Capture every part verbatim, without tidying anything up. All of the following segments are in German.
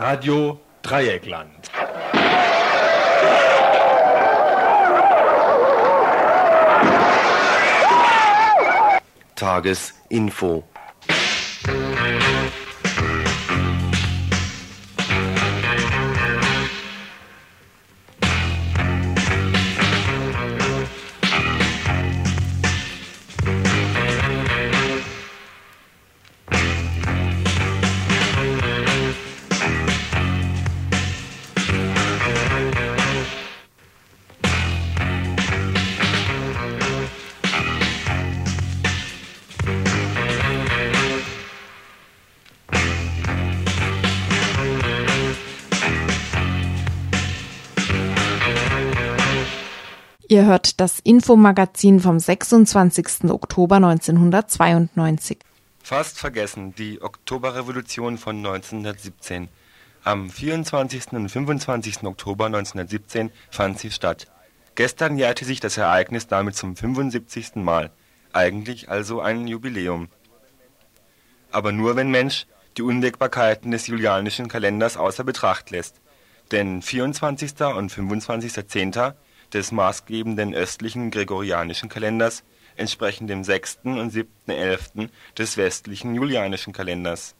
Radio Dreieckland. Tagesinfo. Ihr hört das Infomagazin vom sechsundzwanzigsten Oktober neunzehnhundertzweiundneunzig. Fast vergessen, die Oktoberrevolution von neunzehnhundertsiebzehn. Am vierundzwanzigsten und fünfundzwanzigsten Oktober neunzehnhundertsiebzehn fand sie statt. Gestern jährte sich das Ereignis damit zum fünfundsiebzigsten Mal. Eigentlich also ein Jubiläum. Aber nur wenn Mensch die Unwägbarkeiten des julianischen Kalenders außer Betracht lässt. Denn vierundzwanzigsten und fünfundzwanzigsten Zehnten des maßgebenden östlichen gregorianischen Kalenders entsprechen dem sechsten und siebten elften des westlichen julianischen Kalenders.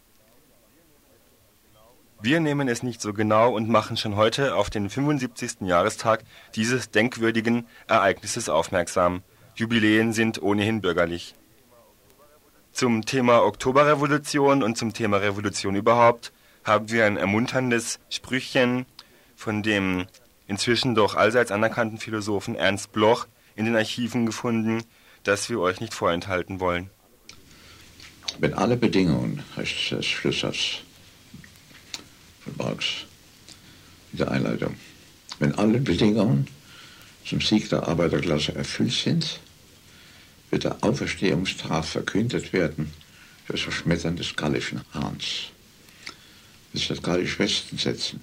Wir nehmen es nicht so genau und machen schon heute auf den fünfundsiebzigsten Jahrestag dieses denkwürdigen Ereignisses aufmerksam. Jubiläen sind ohnehin bürgerlich. Zum Thema Oktoberrevolution und zum Thema Revolution überhaupt haben wir ein ermunterndes Sprüchchen von dem inzwischen durch allseits anerkannten Philosophen Ernst Bloch in den Archiven gefunden, das wir euch nicht vorenthalten wollen. Wenn alle Bedingungen, heißt der Schlusssatz von Marx in der Einleitung, wenn alle Bedingungen zum Sieg der Arbeiterklasse erfüllt sind, wird der Auferstehungstag verkündet werden für das Verschmettern des gallischen Hahns. Wenn sich das gallische Westen setzen,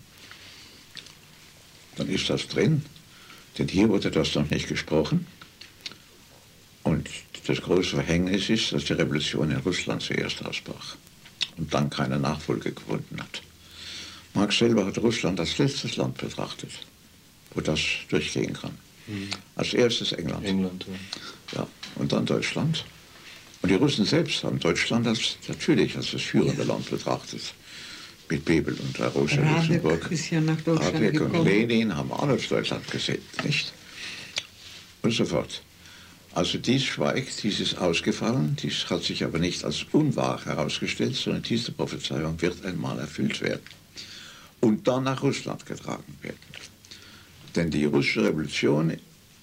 dann ist das drin, denn hier wurde das noch nicht gesprochen. Und das große Verhängnis ist, dass die Revolution in Russland zuerst ausbrach und dann keine Nachfolge gefunden hat. Marx selber hat Russland als letztes Land betrachtet, wo das durchgehen kann. Mhm. Als erstes England. England, ja. Ja, und dann Deutschland. Und die Russen selbst haben Deutschland als, natürlich als das führende Land betrachtet. Mit Bebel und der Rosa Luxemburg. Radek und Lenin haben alle auf Deutschland gesehen, nicht? Und so fort. Also dies schweigt, dies ist ausgefallen, dies hat sich aber nicht als unwahr herausgestellt, sondern diese Prophezeiung wird einmal erfüllt werden und dann nach Russland getragen werden. Denn die russische Revolution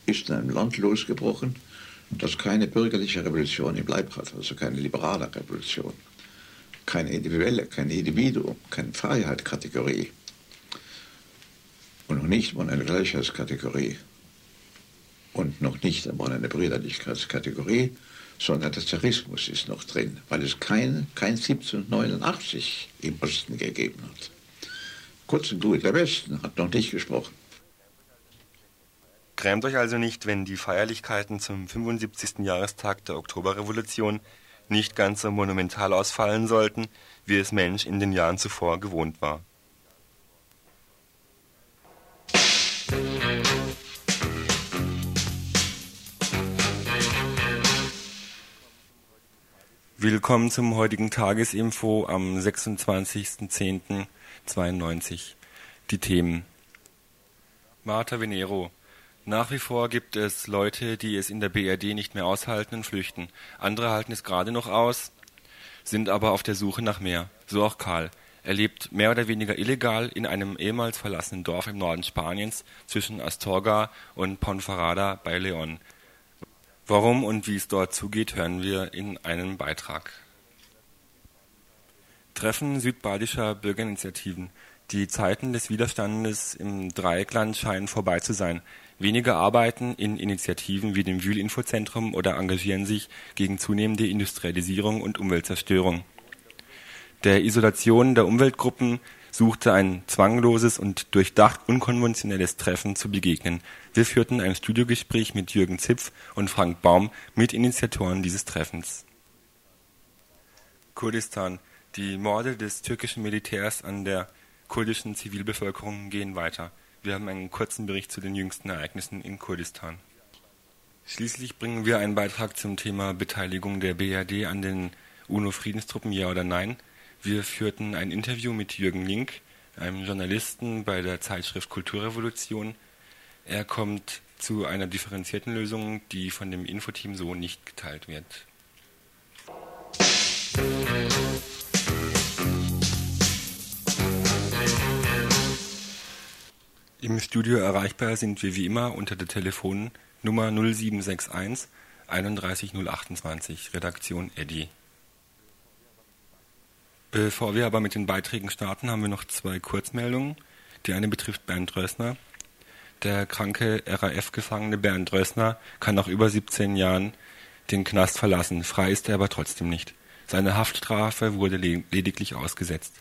ist in einem Land losgebrochen, das keine bürgerliche Revolution im Leib hat, also keine liberale Revolution. Keine individuelle, kein Individuum, keine Freiheitskategorie. Und noch nicht mal eine Gleichheitskategorie. Und noch nicht einmal eine Brüderlichkeitskategorie, sondern der Zarismus ist noch drin, weil es kein, kein siebzehnhundertneunundachtzig im Osten gegeben hat. Kurz und gut, der Westen hat noch nicht gesprochen. Grämt euch also nicht, wenn die Feierlichkeiten zum fünfundsiebzigsten Jahrestag der Oktoberrevolution nicht ganz so monumental ausfallen sollten, wie es Mensch in den Jahren zuvor gewohnt war. Willkommen zum heutigen Tagesinfo am sechsundzwanzigsten zehnten zweiundneunzig. Die Themen: Matavenero. Nach wie vor gibt es Leute, die es in der B R D nicht mehr aushalten und flüchten. Andere halten es gerade noch aus, sind aber auf der Suche nach mehr. So auch Karl. Er lebt mehr oder weniger illegal in einem ehemals verlassenen Dorf im Norden Spaniens zwischen Astorga und Ponferrada bei León. Warum und wie es dort zugeht, hören wir in einem Beitrag. Treffen südbadischer Bürgerinitiativen. Die Zeiten des Widerstandes im Dreieckland scheinen vorbei zu sein. Wenige arbeiten in Initiativen wie dem Wühl-Infozentrum oder engagieren sich gegen zunehmende Industrialisierung und Umweltzerstörung. Der Isolation der Umweltgruppen suchte ein zwangloses und durchdacht unkonventionelles Treffen zu begegnen. Wir führten ein Studiogespräch mit Jürgen Zipf und Frank Baum, Mitinitiatoren dieses Treffens. Kurdistan. Die Morde des türkischen Militärs an der kurdischen Zivilbevölkerung gehen weiter. Wir haben einen kurzen Bericht zu den jüngsten Ereignissen in Kurdistan. Schließlich bringen wir einen Beitrag zum Thema Beteiligung der B R D an den UNO-Friedenstruppen, ja oder nein. Wir führten ein Interview mit Jürgen Link, einem Journalisten bei der Zeitschrift Kulturrevolution. Er kommt zu einer differenzierten Lösung, die von dem Infoteam so nicht geteilt wird. Im Studio erreichbar sind wir wie immer unter der Telefonnummer null sieben sechs eins, drei eins null zwei acht, Redaktion Eddy. Bevor wir aber mit den Beiträgen starten, haben wir noch zwei Kurzmeldungen. Die eine betrifft Bernd Rössner. Der kranke R A F-Gefangene Bernd Rössner kann nach über siebzehn Jahren den Knast verlassen. Frei ist er aber trotzdem nicht. Seine Haftstrafe wurde le- lediglich ausgesetzt.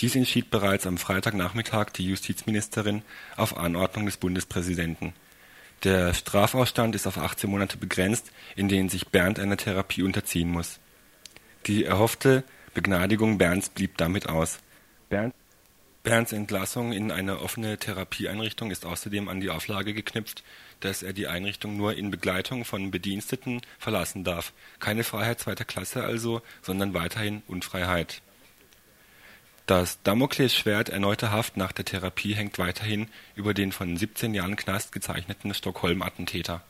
Dies entschied bereits am Freitagnachmittag die Justizministerin auf Anordnung des Bundespräsidenten. Der Strafausstand ist auf achtzehn Monate begrenzt, in denen sich Bernd einer Therapie unterziehen muss. Die erhoffte Begnadigung Bernds blieb damit aus. Bernd? Bernds Entlassung in eine offene Therapieeinrichtung ist außerdem an die Auflage geknüpft, dass er die Einrichtung nur in Begleitung von Bediensteten verlassen darf. Keine Freiheit zweiter Klasse also, sondern weiterhin Unfreiheit. Das Damoklesschwert erneute Haft nach der Therapie hängt weiterhin über den von siebzehn Jahren Knast gezeichneten Stockholm-Attentäter.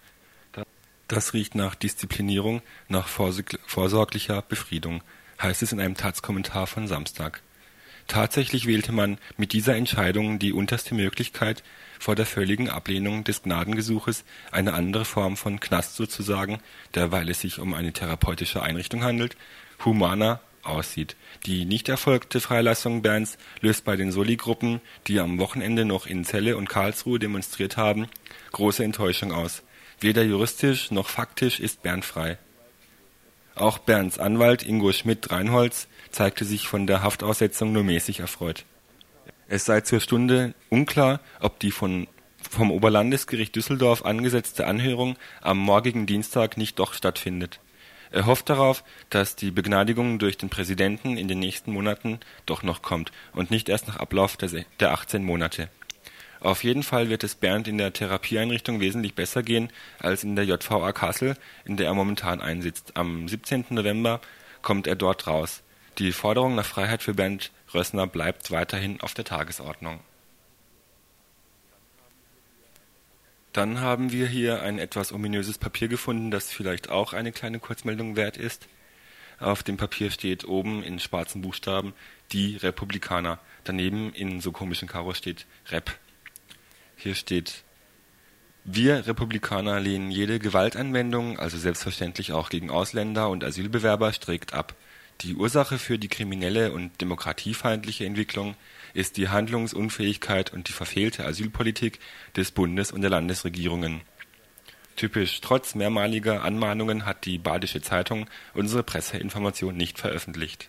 Das riecht nach Disziplinierung, nach vorsorglicher Befriedung, heißt es in einem Taz-Kommentar von Samstag. Tatsächlich wählte man mit dieser Entscheidung die unterste Möglichkeit, vor der völligen Ablehnung des Gnadengesuches eine andere Form von Knast sozusagen, der, weil es sich um eine therapeutische Einrichtung handelt, humaner aussieht. Die nicht erfolgte Freilassung Bernds löst bei den Soli-Gruppen, die am Wochenende noch in Celle und Karlsruhe demonstriert haben, große Enttäuschung aus. Weder juristisch noch faktisch ist Bernd frei. Auch Bernds Anwalt Ingo Schmidt-Reinholz zeigte sich von der Haftaussetzung nur mäßig erfreut. Es sei zur Stunde unklar, ob die von, vom Oberlandesgericht Düsseldorf angesetzte Anhörung am morgigen Dienstag nicht doch stattfindet. Er hofft darauf, dass die Begnadigung durch den Präsidenten in den nächsten Monaten doch noch kommt und nicht erst nach Ablauf der, der achtzehn Monate. Auf jeden Fall wird es Bernd in der Therapieeinrichtung wesentlich besser gehen als in der J V A Kassel, in der er momentan einsitzt. Am siebzehnten November kommt er dort raus. Die Forderung nach Freiheit für Bernd Rössner bleibt weiterhin auf der Tagesordnung. Dann haben wir hier ein etwas ominöses Papier gefunden, das vielleicht auch eine kleine Kurzmeldung wert ist. Auf dem Papier steht oben in schwarzen Buchstaben die Republikaner. Daneben in so komischen Karos steht Rep. Hier steht, wir Republikaner lehnen jede Gewaltanwendung, also selbstverständlich auch gegen Ausländer und Asylbewerber, strikt ab. Die Ursache für die kriminelle und demokratiefeindliche Entwicklung ist die Handlungsunfähigkeit und die verfehlte Asylpolitik des Bundes und der Landesregierungen. Typisch, trotz mehrmaliger Anmahnungen hat die Badische Zeitung unsere Presseinformation nicht veröffentlicht.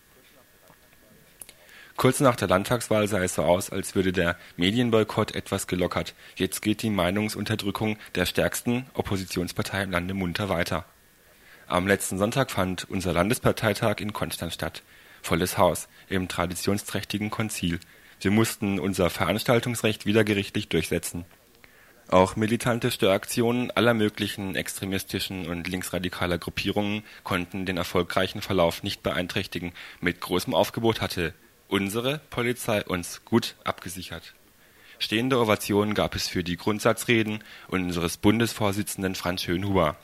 Kurz nach der Landtagswahl sah es so aus, als würde der Medienboykott etwas gelockert. Jetzt geht die Meinungsunterdrückung der stärksten Oppositionspartei im Lande munter weiter. Am letzten Sonntag fand unser Landesparteitag in Konstanz statt. Volles Haus, im traditionsträchtigen Konzil. Wir mussten unser Veranstaltungsrecht widergerichtlich durchsetzen. Auch militante Störaktionen aller möglichen extremistischen und linksradikaler Gruppierungen konnten den erfolgreichen Verlauf nicht beeinträchtigen. Mit großem Aufgebot hatte unsere Polizei uns gut abgesichert. Stehende Ovationen gab es für die Grundsatzreden unseres Bundesvorsitzenden Franz Schönhuber.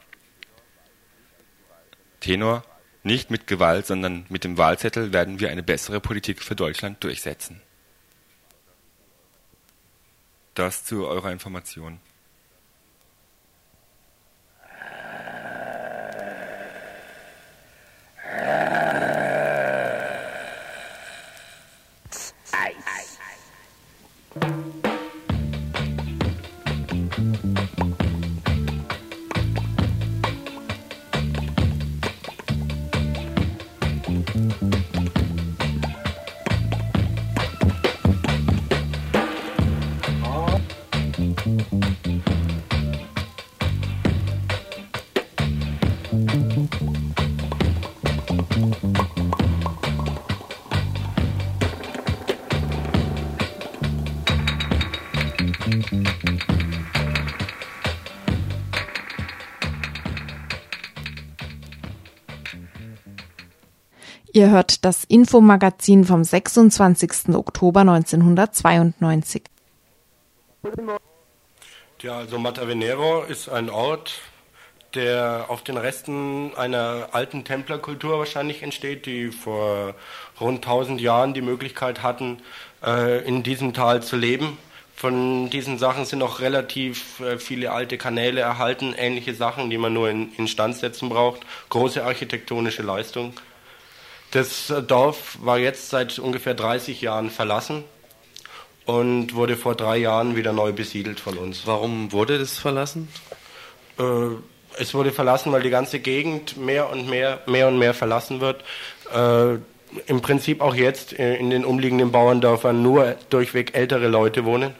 Tenor, nicht mit Gewalt, sondern mit dem Wahlzettel werden wir eine bessere Politik für Deutschland durchsetzen. Das zu eurer Information. Ihr hört das Infomagazin vom sechsundzwanzigsten Oktober neunzehnhundertzweiundneunzig. Ja, also Matavenero ist ein Ort, der auf den Resten einer alten Templerkultur wahrscheinlich entsteht, die vor rund tausend Jahren die Möglichkeit hatten, in diesem Tal zu leben. Von diesen Sachen sind noch relativ viele alte Kanäle erhalten, ähnliche Sachen, die man nur in Instandsetzen braucht. Große architektonische Leistung. Das Dorf war jetzt seit ungefähr dreißig Jahren verlassen und wurde vor drei Jahren wieder neu besiedelt von uns. Warum wurde das verlassen? Äh, es wurde verlassen, weil die ganze Gegend mehr und mehr, mehr und mehr verlassen wird. Äh, Im Prinzip auch jetzt in den umliegenden Bauerndörfern nur durchweg ältere Leute wohnen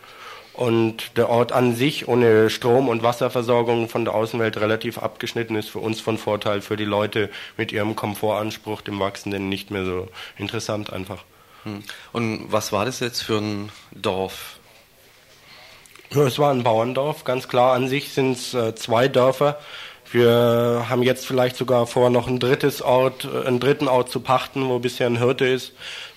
und der Ort an sich ohne Strom- und Wasserversorgung von der Außenwelt relativ abgeschnitten ist, für uns von Vorteil, für die Leute mit ihrem Komfortanspruch, dem Wachsenden, nicht mehr so interessant einfach. Und was war das jetzt für ein Dorf? Es war ein Bauerndorf, ganz klar. An sich sind es zwei Dörfer. Wir haben jetzt vielleicht sogar vor, noch ein drittes Ort, einen dritten Ort zu pachten, wo bisher ein Hirte ist,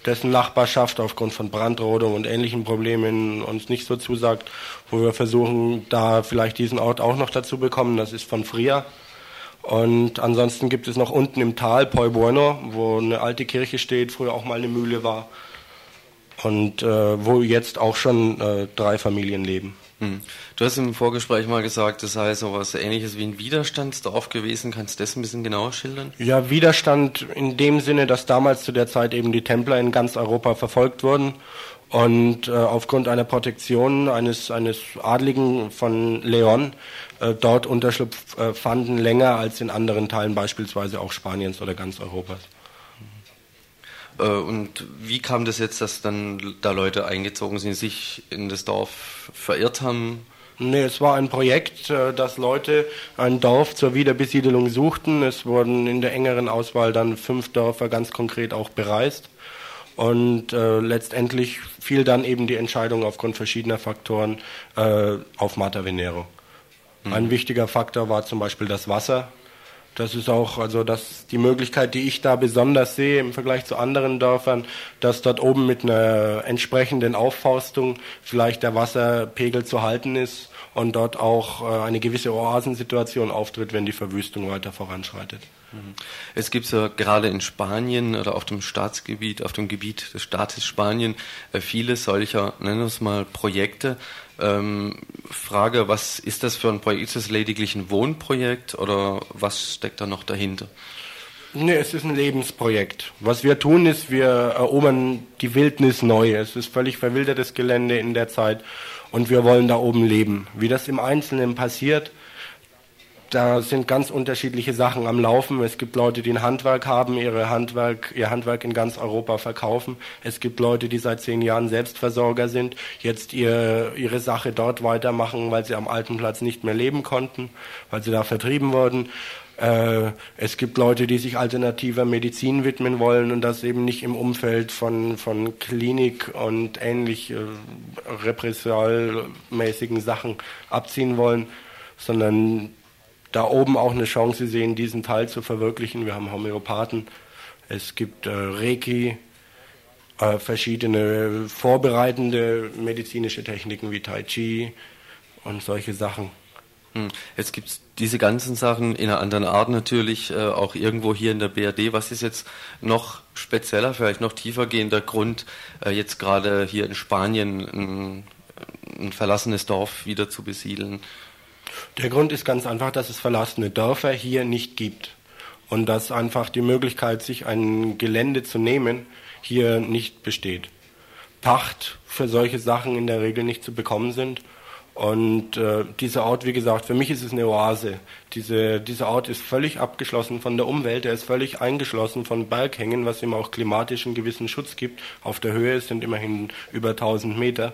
dessen Nachbarschaft aufgrund von Brandrodung und ähnlichen Problemen uns nicht so zusagt, wo wir versuchen, da vielleicht diesen Ort auch noch dazu bekommen. Das ist von Fria. Und ansonsten gibt es noch unten im Tal Poi Bueno, wo eine alte Kirche steht, früher auch mal eine Mühle war und äh, wo jetzt auch schon äh, drei Familien leben. Du hast im Vorgespräch mal gesagt, das sei so was Ähnliches wie ein Widerstandsdorf gewesen. Kannst du das ein bisschen genauer schildern? Ja, Widerstand in dem Sinne, dass damals zu der Zeit eben die Templer in ganz Europa verfolgt wurden und äh, aufgrund einer Protektion eines, eines Adligen von León äh, dort Unterschlupf äh, fanden, länger als in anderen Teilen, beispielsweise auch Spaniens oder ganz Europas. Und wie kam das jetzt, dass dann da Leute eingezogen sind, sich in das Dorf verirrt haben? Nee, es war ein Projekt, dass Leute ein Dorf zur Wiederbesiedelung suchten. Es wurden in der engeren Auswahl dann fünf Dörfer ganz konkret auch bereist. Und äh, letztendlich fiel dann eben die Entscheidung aufgrund verschiedener Faktoren äh, auf Matavenero. Hm. Ein wichtiger Faktor war zum Beispiel das Wasser. Das ist auch, also das, die Möglichkeit, die ich da besonders sehe im Vergleich zu anderen Dörfern, dass dort oben mit einer entsprechenden Aufforstung vielleicht der Wasserpegel zu halten ist und dort auch eine gewisse Oasensituation auftritt, wenn die Verwüstung weiter voranschreitet. Es gibt ja gerade in Spanien oder auf dem Staatsgebiet, auf dem Gebiet des Staates Spanien viele solcher, nennen wir es mal, Projekte. Ähm, Frage, was ist das für ein Projekt? Ist das lediglich ein Wohnprojekt oder was steckt da noch dahinter? Nee, es ist ein Lebensprojekt. Was wir tun ist, wir erobern die Wildnis neu. Es ist völlig verwildertes Gelände in der Zeit und wir wollen da oben leben. Wie das im Einzelnen passiert, da sind ganz unterschiedliche Sachen am Laufen. Es gibt Leute, die ein Handwerk haben, ihre Handwerk, ihr Handwerk in ganz Europa verkaufen. Es gibt Leute, die seit zehn Jahren Selbstversorger sind, jetzt ihr, ihre Sache dort weitermachen, weil sie am alten Platz nicht mehr leben konnten, weil sie da vertrieben wurden. Äh, es gibt Leute, die sich alternativer Medizin widmen wollen und das eben nicht im Umfeld von, von Klinik und ähnlich äh, repressialmäßigen Sachen abziehen wollen, sondern da oben auch eine Chance sehen, diesen Teil zu verwirklichen. Wir haben Homöopathen, es gibt äh, Reiki, äh, verschiedene vorbereitende medizinische Techniken wie Tai Chi und solche Sachen. Jetzt gibt es diese ganzen Sachen in einer anderen Art natürlich, äh, auch irgendwo hier in der B R D. Was ist jetzt noch spezieller, vielleicht noch tiefergehender Grund, äh, jetzt gerade hier in Spanien ein, ein verlassenes Dorf wieder zu besiedeln? Der Grund ist ganz einfach, dass es verlassene Dörfer hier nicht gibt und dass einfach die Möglichkeit, sich ein Gelände zu nehmen, hier nicht besteht. Pacht für solche Sachen in der Regel nicht zu bekommen sind und äh, dieser Ort, wie gesagt, für mich ist es eine Oase. Diese, dieser Ort ist völlig abgeschlossen von der Umwelt, er ist völlig eingeschlossen von Berghängen, was ihm auch klimatisch einen gewissen Schutz gibt. Auf der Höhe sind immerhin über tausend Meter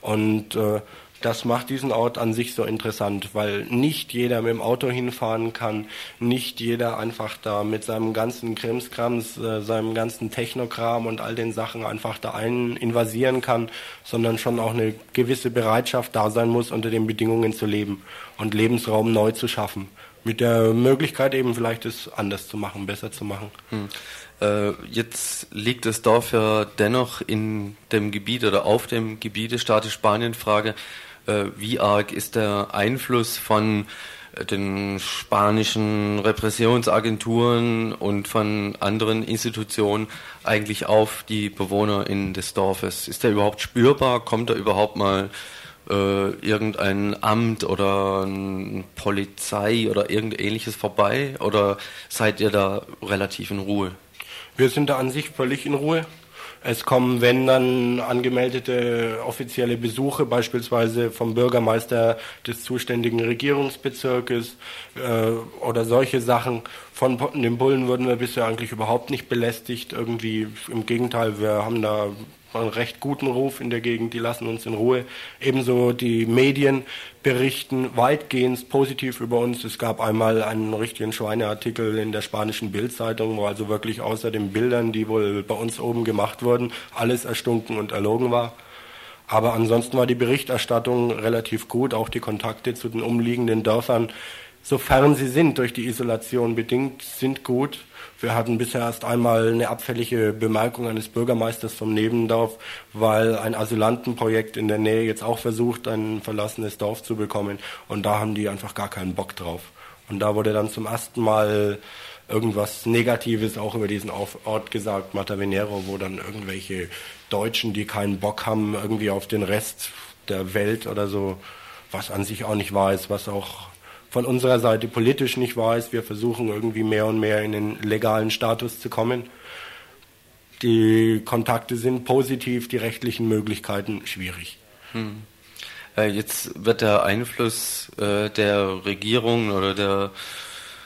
und äh, Das macht diesen Ort an sich so interessant, weil nicht jeder mit dem Auto hinfahren kann, nicht jeder einfach da mit seinem ganzen Krimskrams, äh, seinem ganzen Technokram und all den Sachen einfach da einen invasieren kann, sondern schon auch eine gewisse Bereitschaft da sein muss, unter den Bedingungen zu leben und Lebensraum neu zu schaffen. Mit der Möglichkeit eben vielleicht es anders zu machen, besser zu machen. Hm. Äh, jetzt liegt das Dorf ja dennoch in dem Gebiet oder auf dem Gebiet des Staates Spanien-Frage. Äh, wie arg ist der Einfluss von äh, den spanischen Repressionsagenturen und von anderen Institutionen eigentlich auf die BewohnerInnen des Dorfes? Ist der überhaupt spürbar? Kommt da überhaupt mal Äh, irgendein Amt oder ein Polizei oder irgend Ähnliches vorbei, oder seid ihr da relativ in Ruhe? Wir sind da an sich völlig in Ruhe. Es kommen, wenn dann, angemeldete offizielle Besuche, beispielsweise vom Bürgermeister des zuständigen Regierungsbezirkes äh, oder solche Sachen. Von den Bullen wurden wir bisher eigentlich überhaupt nicht belästigt, irgendwie. Im Gegenteil, wir haben da einen recht guten Ruf in der Gegend, die lassen uns in Ruhe. Ebenso die Medien berichten weitgehend positiv über uns. Es gab einmal einen richtigen Schweineartikel in der spanischen Bild-Zeitung, wo also wirklich außer den Bildern, die wohl bei uns oben gemacht wurden, alles erstunken und erlogen war. Aber ansonsten war die Berichterstattung relativ gut, auch die Kontakte zu den umliegenden Dörfern, sofern sie sind, durch die Isolation bedingt, sind gut. Wir hatten bisher erst einmal eine abfällige Bemerkung eines Bürgermeisters vom Nebendorf, weil ein Asylantenprojekt in der Nähe jetzt auch versucht, ein verlassenes Dorf zu bekommen. Und da haben die einfach gar keinen Bock drauf. Und da wurde dann zum ersten Mal irgendwas Negatives auch über diesen Ort gesagt, Matavenero, wo dann irgendwelche Deutschen, die keinen Bock haben, irgendwie auf den Rest der Welt oder so, was an sich auch nicht wahr ist, was auch von unserer Seite politisch nicht weiß. Wir versuchen irgendwie mehr und mehr in den legalen Status zu kommen. Die Kontakte sind positiv, die rechtlichen Möglichkeiten schwierig. Hm. Äh, jetzt wird der Einfluss äh, der Regierung oder der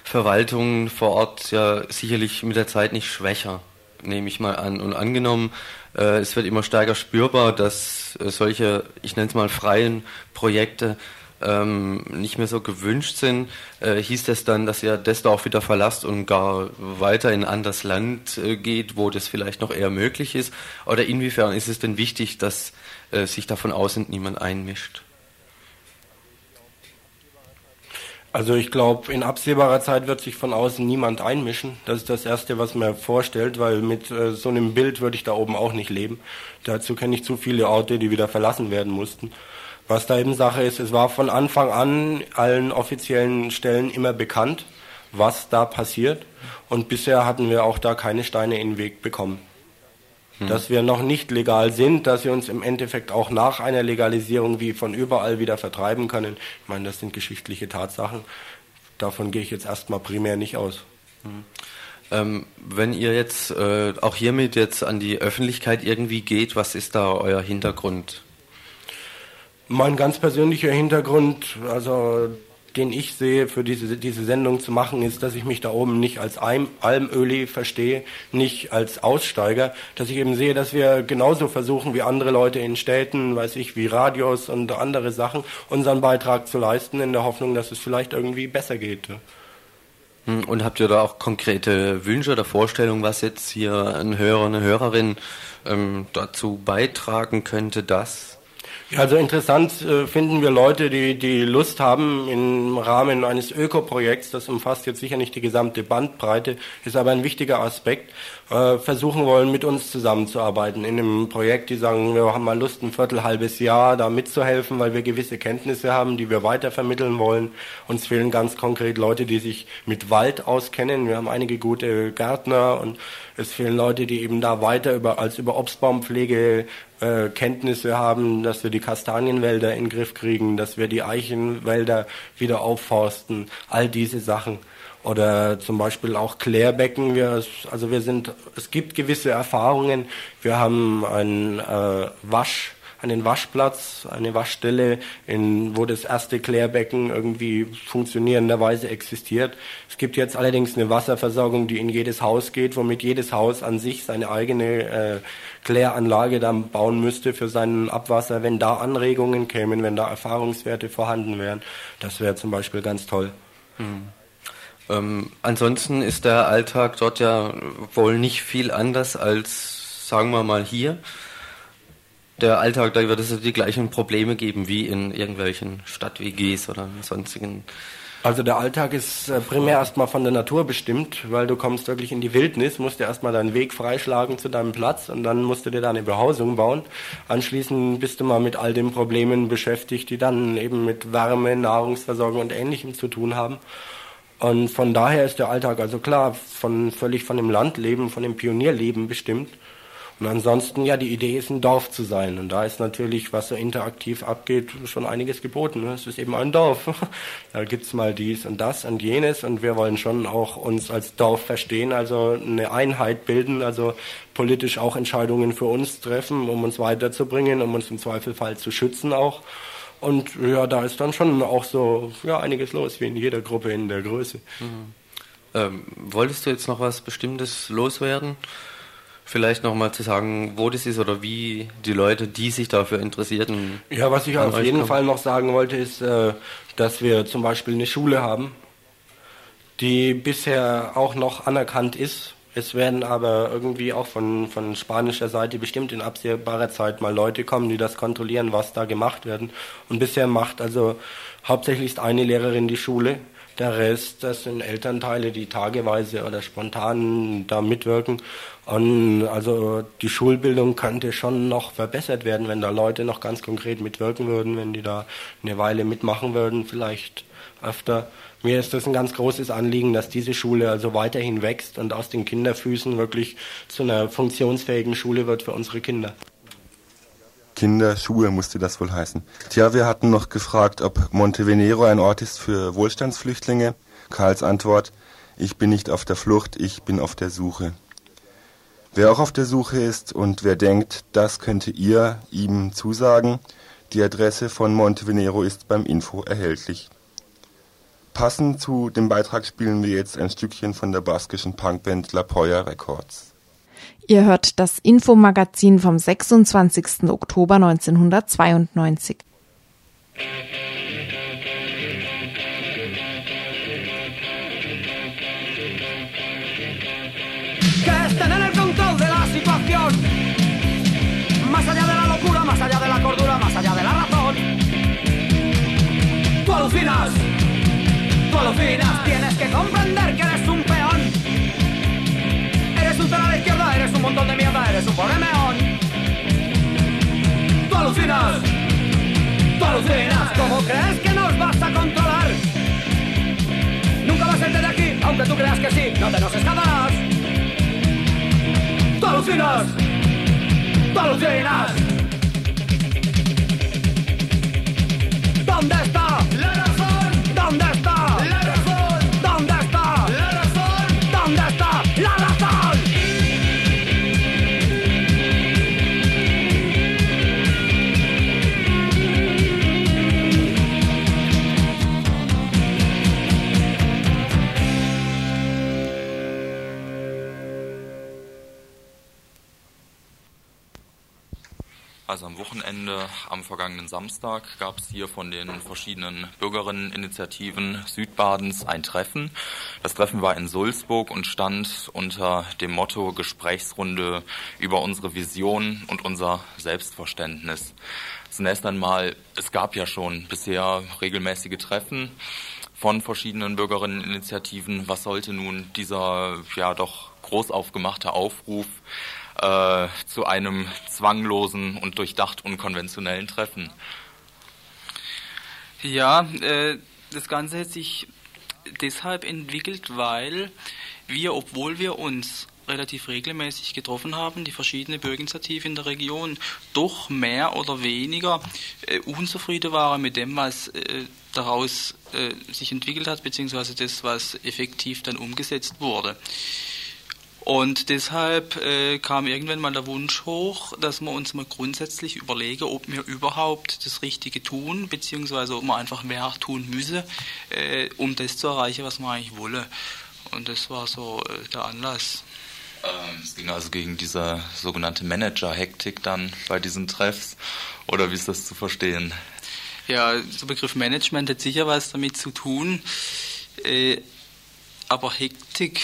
Verwaltung vor Ort ja sicherlich mit der Zeit nicht schwächer, nehme ich mal an. Und angenommen, äh, es wird immer stärker spürbar, dass äh, solche, ich nenne es mal, freien Projekte Ähm, nicht mehr so gewünscht sind, äh, hieß das dann, dass ihr das Dorf wieder verlasst und gar weiter in ein anderes Land äh, geht, wo das vielleicht noch eher möglich ist? Oder inwiefern ist es denn wichtig, dass äh, sich da von außen niemand einmischt? Also ich glaube, in absehbarer Zeit wird sich von außen niemand einmischen. Das ist das Erste, was man vorstellt, weil mit äh, so einem Bild würde ich da oben auch nicht leben. Dazu kenne ich zu viele Orte, die wieder verlassen werden mussten. Was da eben Sache ist, es war von Anfang an allen offiziellen Stellen immer bekannt, was da passiert. Und bisher hatten wir auch da keine Steine in den Weg bekommen. Hm. Dass wir noch nicht legal sind, dass wir uns im Endeffekt auch nach einer Legalisierung wie von überall wieder vertreiben können. Ich meine, das sind geschichtliche Tatsachen. Davon gehe ich jetzt erstmal primär nicht aus. Hm. Ähm, wenn ihr jetzt äh, auch hiermit jetzt an die Öffentlichkeit irgendwie geht, was ist da euer Hintergrund? Mein ganz persönlicher Hintergrund, also den ich sehe, für diese, diese Sendung zu machen, ist, dass ich mich da oben nicht als Almöli verstehe, nicht als Aussteiger, dass ich eben sehe, dass wir genauso versuchen wie andere Leute in Städten, weiß ich, wie Radios und andere Sachen, unseren Beitrag zu leisten, in der Hoffnung, dass es vielleicht irgendwie besser geht. Und habt ihr da auch konkrete Wünsche oder Vorstellungen, was jetzt hier ein Hörer, eine Hörerin ähm, dazu beitragen könnte, dass... Also interessant äh, finden wir Leute, die die Lust haben, im Rahmen eines Ökoprojekts, das umfasst jetzt sicher nicht die gesamte Bandbreite, ist aber ein wichtiger Aspekt, äh, versuchen wollen, mit uns zusammenzuarbeiten in einem Projekt, die sagen, wir haben mal Lust, ein Viertel, halbes Jahr da mitzuhelfen, weil wir gewisse Kenntnisse haben, die wir weitervermitteln wollen. Uns fehlen ganz konkret Leute, die sich mit Wald auskennen. Wir haben einige gute Gärtner und es fehlen Leute, die eben da weiter über als über Obstbaumpflege äh, Kenntnisse haben, dass wir die Kastanienwälder in den Griff kriegen, dass wir die Eichenwälder wieder aufforsten, all diese Sachen. Oder zum Beispiel auch Klärbecken. Wir, also wir sind, es gibt gewisse Erfahrungen. Wir haben ein äh, Wasch an den Waschplatz, an die Waschstelle, in, wo das erste Klärbecken irgendwie funktionierenderweise existiert. Es gibt jetzt allerdings eine Wasserversorgung, die in jedes Haus geht, womit jedes Haus an sich seine eigene äh, Kläranlage dann bauen müsste für seinen Abwasser, wenn da Anregungen kämen, wenn da Erfahrungswerte vorhanden wären. Das wäre zum Beispiel ganz toll. Hm. Ähm, ansonsten ist der Alltag dort ja wohl nicht viel anders als, sagen wir mal, hier. Der Alltag, da wird es die gleichen Probleme geben wie in irgendwelchen Stadt-W Gs oder sonstigen. Also der Alltag ist primär erstmal von der Natur bestimmt, weil du kommst wirklich in die Wildnis, musst dir erstmal deinen Weg freischlagen zu deinem Platz und dann musst du dir deine Behausung bauen. Anschließend bist du mal mit all den Problemen beschäftigt, die dann eben mit Wärme, Nahrungsversorgung und Ähnlichem zu tun haben. Und von daher ist der Alltag also klar von völlig von dem Landleben, von dem Pionierleben bestimmt. Und ansonsten, ja, die Idee ist, ein Dorf zu sein. Und da ist natürlich, was so interaktiv abgeht, schon einiges geboten. Es ist eben ein Dorf. Da gibt's mal dies und das und jenes. Und wir wollen schon auch uns als Dorf verstehen, also eine Einheit bilden, also politisch auch Entscheidungen für uns treffen, um uns weiterzubringen, um uns im Zweifelfall zu schützen auch. Und ja, da ist dann schon auch so ja einiges los, wie in jeder Gruppe in der Größe. Mhm. Ähm, wolltest du jetzt noch was Bestimmtes loswerden? Vielleicht nochmal zu sagen, wo das ist oder wie die Leute, die sich dafür interessierten. Ja, was ich auf jeden Fall noch sagen wollte, ist, äh, dass wir zum Beispiel eine Schule haben, die bisher auch noch anerkannt ist. Es werden aber irgendwie auch von, von spanischer Seite bestimmt in absehbarer Zeit mal Leute kommen, die das kontrollieren, was da gemacht werden. Und bisher macht also hauptsächlich eine Lehrerin die Schule. Der Rest, das sind Elternteile, die tageweise oder spontan da mitwirken. Und also die Schulbildung könnte schon noch verbessert werden, wenn da Leute noch ganz konkret mitwirken würden, wenn die da eine Weile mitmachen würden, vielleicht öfter. Mir ist das ein ganz großes Anliegen, dass diese Schule also weiterhin wächst und aus den Kinderfüßen wirklich zu einer funktionsfähigen Schule wird für unsere Kinder. Kinderschule musste das wohl heißen. Tja, wir hatten noch gefragt, ob Monte Vaniero ein Ort ist für Wohlstandsflüchtlinge. Karls Antwort, ich bin nicht auf der Flucht, ich bin auf der Suche. Wer auch auf der Suche ist und wer denkt, das könnte ihr ihm zusagen, die Adresse von Monte Vaniero ist beim Info erhältlich. Passend zu dem Beitrag spielen wir jetzt ein Stückchen von der baskischen Punkband La Polla Records. Ihr hört das Infomagazin vom sechsundzwanzigsten Oktober neunzehnhundertzweiundneunzig. Que estén en el control de la situación, más allá de la locura, más allá de la cordura, más allá de la razón. Tú alucinas, tú alucinas, tienes que comprender que eres un peón. Eres un a la izquierda, eres un montón de mierda, eres un pobre meón. Tú alucinas, tú alucinas. ¿Cómo crees que nos vas a controlar? Nunca vas a irte de aquí, aunque tú creas que sí, no te nos escaparás. Tú alucinas, tú alucinas. ¿Dónde está la razón? ¿Dónde está la razón? ¿Dónde está la razón? ¿Dónde está la razón? Also am Wochenende, am vergangenen Samstag, gab es hier von den verschiedenen Bürgerinneninitiativen Südbadens ein Treffen. Das Treffen war in Sulzburg und stand unter dem Motto Gesprächsrunde über unsere Vision und unser Selbstverständnis. Zunächst einmal, es gab ja schon bisher regelmäßige Treffen von verschiedenen Bürgerinneninitiativen. Was sollte nun dieser ja doch groß aufgemachte Aufruf Äh, zu einem zwanglosen und durchdacht unkonventionellen Treffen? Ja, äh, das Ganze hat sich deshalb entwickelt, weil wir, obwohl wir uns relativ regelmäßig getroffen haben, die verschiedenen Bürgerinitiativen in der Region, doch mehr oder weniger äh, unzufrieden waren mit dem, was äh, daraus äh, sich entwickelt hat, beziehungsweise das, was effektiv dann umgesetzt wurde. Und deshalb äh, kam irgendwann mal der Wunsch hoch, dass wir uns mal grundsätzlich überlegen, ob wir überhaupt das Richtige tun, beziehungsweise ob wir einfach mehr tun müssen, äh, um das zu erreichen, was wir eigentlich wollen. Und das war so äh, der Anlass. Ähm, es ging also gegen diese sogenannte Manager-Hektik dann bei diesen Treffs, oder wie ist das zu verstehen? Ja, der Begriff Management hat sicher was damit zu tun, äh, aber Hektik...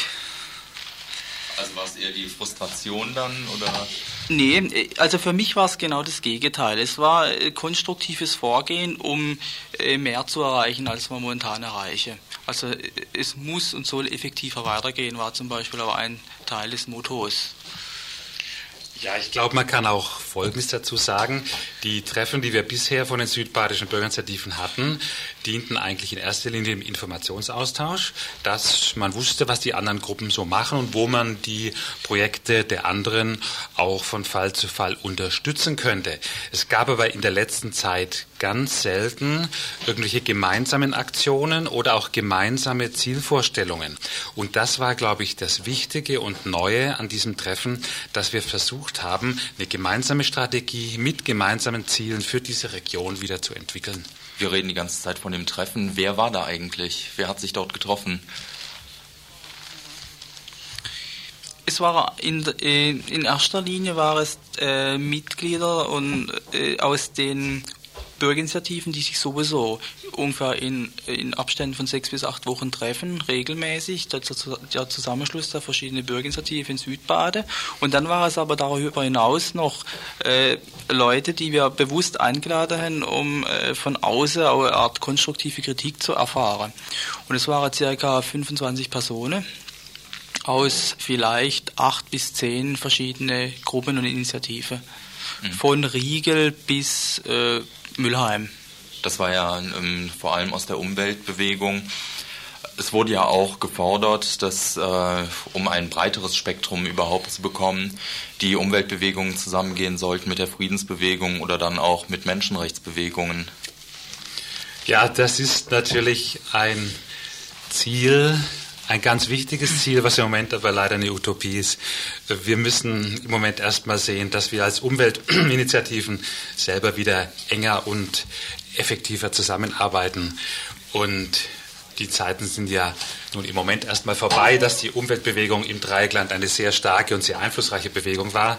Also war es eher die Frustration dann, oder? Nee, also für mich war es genau das Gegenteil. Es war konstruktives Vorgehen, um mehr zu erreichen, als man momentan erreiche. Also es muss und soll effektiver weitergehen, war zum Beispiel aber ein Teil des Mottos. Ja, ich glaube, man kann auch Folgendes dazu sagen. Die Treffen, die wir bisher von den südbadischen Bürgerinitiativen hatten, dienten eigentlich in erster Linie dem Informationsaustausch, dass man wusste, was die anderen Gruppen so machen und wo man die Projekte der anderen auch von Fall zu Fall unterstützen könnte. Es gab aber in der letzten Zeit ganz selten irgendwelche gemeinsamen Aktionen oder auch gemeinsame Zielvorstellungen. Und das war, glaube ich, das Wichtige und Neue an diesem Treffen, dass wir versucht haben, eine gemeinsame Strategie mit gemeinsamen Zielen für diese Region wieder zu entwickeln. Wir reden die ganze Zeit von dem Treffen. Wer war da eigentlich? Wer hat sich dort getroffen? Es war in, in erster Linie war es äh, Mitglieder und, äh, aus den Bürgerinitiativen, die sich sowieso ungefähr in, in Abständen von sechs bis acht Wochen treffen, regelmäßig, der, der Zusammenschluss der verschiedenen Bürgerinitiativen in Südbade. Und dann war es aber darüber hinaus noch äh, Leute, die wir bewusst eingeladen haben, um äh, von außen eine Art konstruktive Kritik zu erfahren. Und es waren circa fünfundzwanzig Personen aus vielleicht acht bis zehn verschiedene Gruppen und Initiativen. Mhm. Von Riegel bis äh, Mülheim. Das war ja ähm, vor allem aus der Umweltbewegung. Es wurde ja auch gefordert, dass, äh, um ein breiteres Spektrum überhaupt zu bekommen, die Umweltbewegungen zusammengehen sollten mit der Friedensbewegung oder dann auch mit Menschenrechtsbewegungen. Ja, das ist natürlich ein Ziel, ein ganz wichtiges Ziel, was im Moment aber leider eine Utopie ist. Wir müssen im Moment erstmal sehen, dass wir als Umweltinitiativen selber wieder enger und effektiver zusammenarbeiten. Und die Zeiten sind ja nun im Moment erstmal vorbei, dass die Umweltbewegung im Dreieckland eine sehr starke und sehr einflussreiche Bewegung war.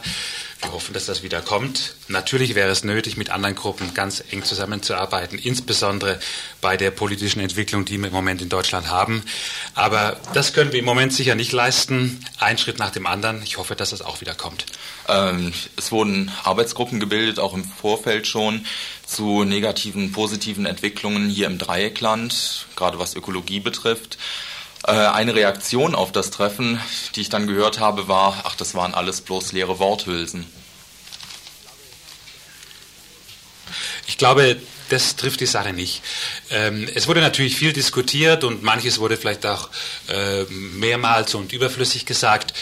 Wir hoffen, dass das wieder kommt. Natürlich wäre es nötig, mit anderen Gruppen ganz eng zusammenzuarbeiten, insbesondere bei der politischen Entwicklung, die wir im Moment in Deutschland haben. Aber das können wir im Moment sicher nicht leisten. Ein Schritt nach dem anderen. Ich hoffe, dass das auch wieder kommt. Ähm, es wurden Arbeitsgruppen gebildet, auch im Vorfeld schon, zu negativen, positiven Entwicklungen hier im Dreieckland, gerade was Ökologie betrifft. Eine Reaktion auf das Treffen, die ich dann gehört habe, war, ach, das waren alles bloß leere Worthülsen. Ich glaube, das trifft die Sache nicht. Es wurde natürlich viel diskutiert und manches wurde vielleicht auch mehrmals und überflüssig gesagt.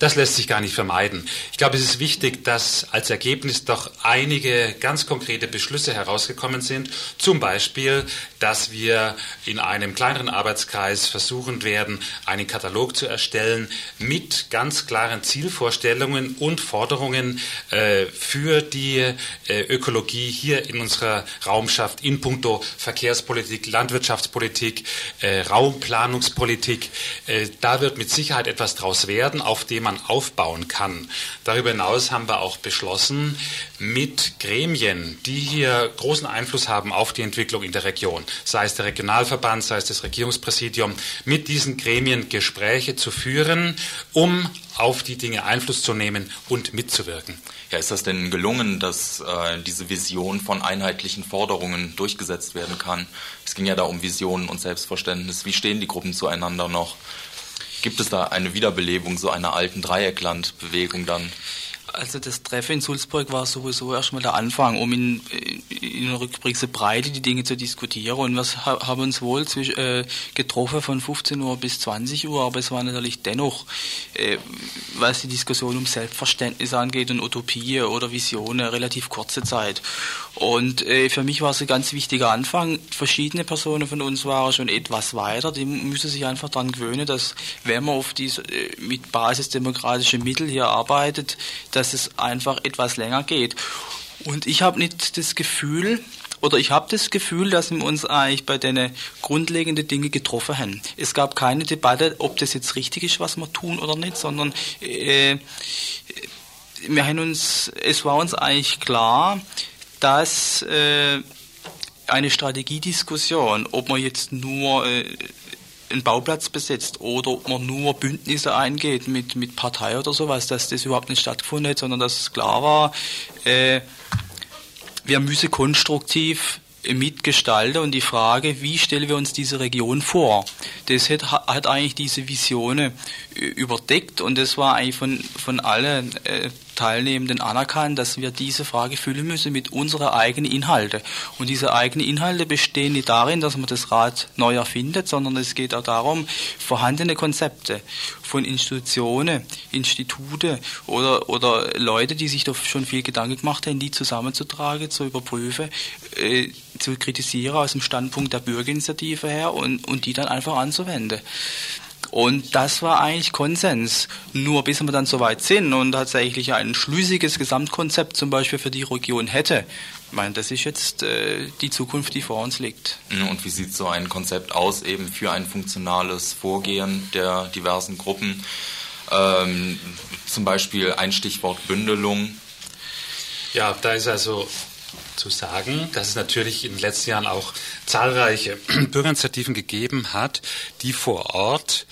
Das lässt sich gar nicht vermeiden. Ich glaube, es ist wichtig, dass als Ergebnis doch einige ganz konkrete Beschlüsse herausgekommen sind. Zum Beispiel, dass wir in einem kleineren Arbeitskreis versuchen werden, einen Katalog zu erstellen mit ganz klaren Zielvorstellungen und Forderungen für die Ökologie hier in unserer Raumschaft in puncto Verkehrspolitik, Landwirtschaftspolitik, äh, Raumplanungspolitik. Äh, da wird mit Sicherheit etwas draus werden, auf dem man aufbauen kann. Darüber hinaus haben wir auch beschlossen, mit Gremien, die hier großen Einfluss haben auf die Entwicklung in der Region, sei es der Regionalverband, sei es das Regierungspräsidium, mit diesen Gremien Gespräche zu führen, um auf die Dinge Einfluss zu nehmen und mitzuwirken. Ja, ist das denn gelungen, dass äh, diese Vision von einheitlichen Forderungen durchgesetzt werden kann? Es ging ja da um Visionen und Selbstverständnis. Wie stehen die Gruppen zueinander noch? Gibt es da eine Wiederbelebung so einer alten Dreieckland-Bewegung dann? Also das Treffen in Sulzburg war sowieso erstmal der Anfang, um in, in einer Rückbringse Breite die Dinge zu diskutieren. Und wir haben uns wohl zwisch, äh, getroffen von fünfzehn Uhr bis zwanzig Uhr, aber es war natürlich dennoch, äh, was die Diskussion um Selbstverständnis angeht und Utopie oder Visionen, relativ kurze Zeit. Und äh, für mich war es ein ganz wichtiger Anfang. Verschiedene Personen von uns waren schon etwas weiter, die müssen sich einfach daran gewöhnen, dass wenn man auf diese äh, mit basisdemokratischen Mitteln hier arbeitet, dass es einfach etwas länger geht. Und ich habe nicht das Gefühl, oder ich habe das Gefühl, dass wir uns eigentlich bei den grundlegenden Dingen getroffen haben. Es gab keine Debatte, ob das jetzt richtig ist, was wir tun oder nicht, sondern äh, wir haben uns, es war uns eigentlich klar, dass äh, eine Strategiediskussion, ob man jetzt nur äh, einen Bauplatz besetzt oder ob man nur Bündnisse eingeht mit, mit Partei oder sowas, dass das überhaupt nicht stattgefunden hat, sondern dass es klar war, äh, wir müssen konstruktiv mitgestalten und die Frage, wie stellen wir uns diese Region vor, das hat, hat eigentlich diese Visionen überdeckt und das war eigentlich von, von allen äh, Teilnehmenden anerkannt, dass wir diese Frage füllen müssen mit unseren eigenen Inhalten. Und diese eigenen Inhalte bestehen nicht darin, dass man das Rad neu erfindet, sondern es geht auch darum, vorhandene Konzepte von Institutionen, Institute oder, oder Leute, die sich doch schon viel Gedanken gemacht haben, die zusammenzutragen, zu überprüfen, äh, zu kritisieren aus dem Standpunkt der Bürgerinitiative her und, und die dann einfach anzuwenden. Und das war eigentlich Konsens. Nur bis wir dann soweit sind und tatsächlich ein schlüssiges Gesamtkonzept zum Beispiel für die Region hätte. Ich meine, das ist jetzt äh, die Zukunft, die vor uns liegt. Und wie sieht so ein Konzept aus eben für ein funktionales Vorgehen der diversen Gruppen? Ähm, zum Beispiel ein Stichwort Bündelung. Ja, da ist also zu sagen, dass es natürlich in den letzten Jahren auch zahlreiche Bürgerinitiativen gegeben hat, die vor Ort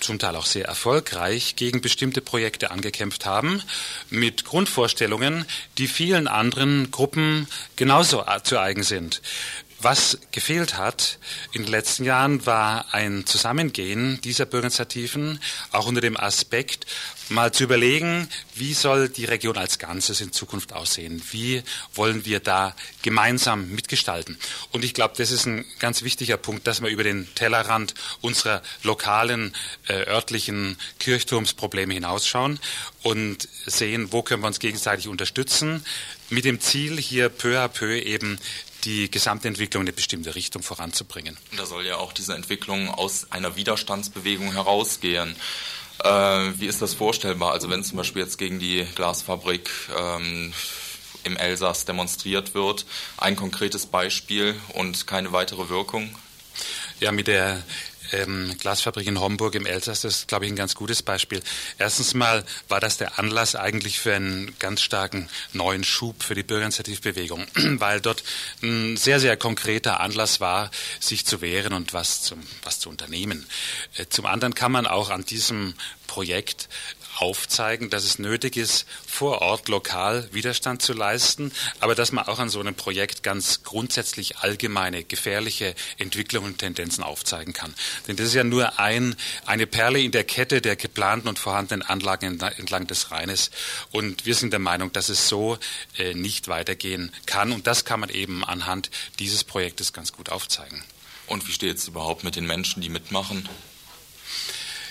zum Teil auch sehr erfolgreich gegen bestimmte Projekte angekämpft haben, mit Grundvorstellungen, die vielen anderen Gruppen genauso zu eigen sind. Was gefehlt hat in den letzten Jahren, war ein Zusammengehen dieser Bürgerinitiativen, auch unter dem Aspekt, mal zu überlegen, wie soll die Region als Ganzes in Zukunft aussehen? Wie wollen wir da gemeinsam mitgestalten? Und ich glaube, das ist ein ganz wichtiger Punkt, dass wir über den Tellerrand unserer lokalen, äh, örtlichen Kirchturmsprobleme hinausschauen und sehen, wo können wir uns gegenseitig unterstützen, mit dem Ziel, hier peu à peu eben die Gesamtentwicklung in eine bestimmte Richtung voranzubringen. Da soll ja auch diese Entwicklung aus einer Widerstandsbewegung herausgehen. Äh, wie ist das vorstellbar? Also wenn zum Beispiel jetzt gegen die Glasfabrik ähm, im Elsass demonstriert wird, ein konkretes Beispiel und keine weitere Wirkung? Ja, mit der Ähm, Glasfabrik in Homburg im Elsass, das ist, glaube ich, ein ganz gutes Beispiel. Erstens mal war das der Anlass eigentlich für einen ganz starken neuen Schub für die Bürgerinitiativbewegung, weil dort ein sehr, sehr konkreter Anlass war, sich zu wehren und was, zum, was zu unternehmen. Äh, zum anderen kann man auch an diesem Projekt aufzeigen, dass es nötig ist, vor Ort lokal Widerstand zu leisten, aber dass man auch an so einem Projekt ganz grundsätzlich allgemeine, gefährliche Entwicklungen und Tendenzen aufzeigen kann. Denn das ist ja nur ein, eine Perle in der Kette der geplanten und vorhandenen Anlagen entlang des Rheines. Und wir sind der Meinung, dass es so äh, nicht weitergehen kann. Und das kann man eben anhand dieses Projektes ganz gut aufzeigen. Und wie steht es überhaupt mit den Menschen, die mitmachen?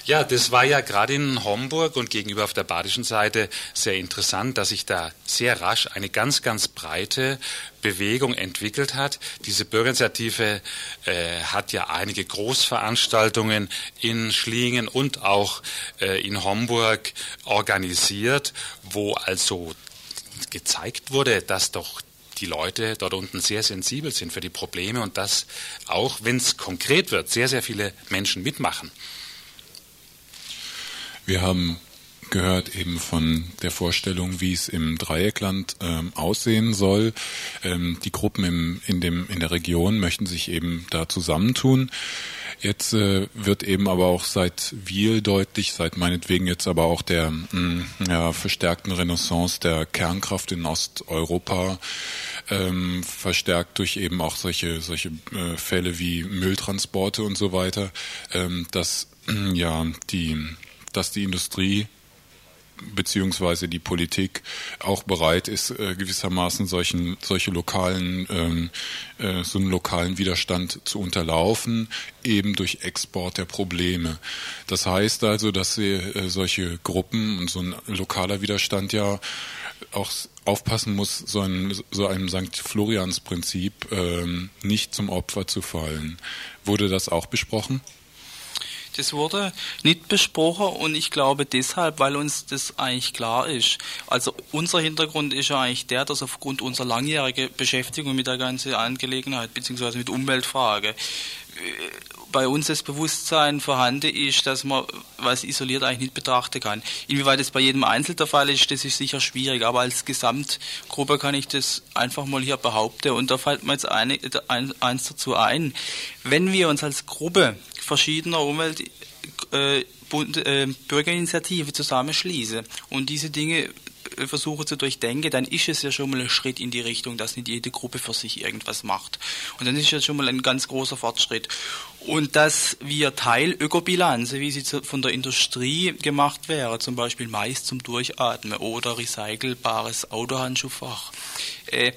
Ja, das war ja gerade in Homburg und gegenüber auf der badischen Seite sehr interessant, dass sich da sehr rasch eine ganz, ganz breite Bewegung entwickelt hat. Diese Bürgerinitiative äh, hat ja einige Großveranstaltungen in Schliengen und auch äh, in Homburg organisiert, wo also gezeigt wurde, dass doch die Leute dort unten sehr sensibel sind für die Probleme und dass auch, wenn es konkret wird, sehr, sehr viele Menschen mitmachen. Wir haben gehört eben von der Vorstellung, wie es im Dreieckland ähm, aussehen soll. Ähm, die Gruppen im, in, dem, in der Region möchten sich eben da zusammentun. Jetzt äh, wird eben aber auch seit Wiel deutlich, seit meinetwegen jetzt aber auch der mh, ja, verstärkten Renaissance der Kernkraft in Osteuropa, ähm, verstärkt durch eben auch solche, solche äh, Fälle wie Mülltransporte und so weiter, ähm, dass äh, ja die dass die Industrie beziehungsweise die Politik auch bereit ist, äh, gewissermaßen solchen, solche lokalen, ähm, äh, so einen lokalen Widerstand zu unterlaufen, eben durch Export der Probleme. Das heißt also, dass sie, äh, solche Gruppen und so ein lokaler Widerstand ja auch aufpassen muss, so einem, so einem Sankt Florians-Prinzip ähm, nicht zum Opfer zu fallen. Wurde das auch besprochen? Das wurde nicht besprochen und ich glaube deshalb, weil uns das eigentlich klar ist. Also unser Hintergrund ist ja eigentlich der, dass aufgrund unserer langjährigen Beschäftigung mit der ganzen Angelegenheit beziehungsweise mit Umweltfrage bei uns das Bewusstsein vorhanden ist, dass man was isoliert eigentlich nicht betrachten kann. Inwieweit das bei jedem Einzel der Fall ist, das ist sicher schwierig, aber als Gesamtgruppe kann ich das einfach mal hier behaupten und da fällt mir jetzt eine, eins dazu ein. Wenn wir uns als Gruppe verschiedener Umwelt äh, Bund, äh, Bürgerinitiative zusammenschließen und diese Dinge versuche zu durchdenken, dann ist es ja schon mal ein Schritt in die Richtung, dass nicht jede Gruppe für sich irgendwas macht. Und dann ist ja schon mal ein ganz großer Fortschritt. Und dass wir Teil Ökobilanz, wie sie von der Industrie gemacht wäre, zum Beispiel Mais zum Durchatmen oder recycelbares Autohandschuhfach, äh,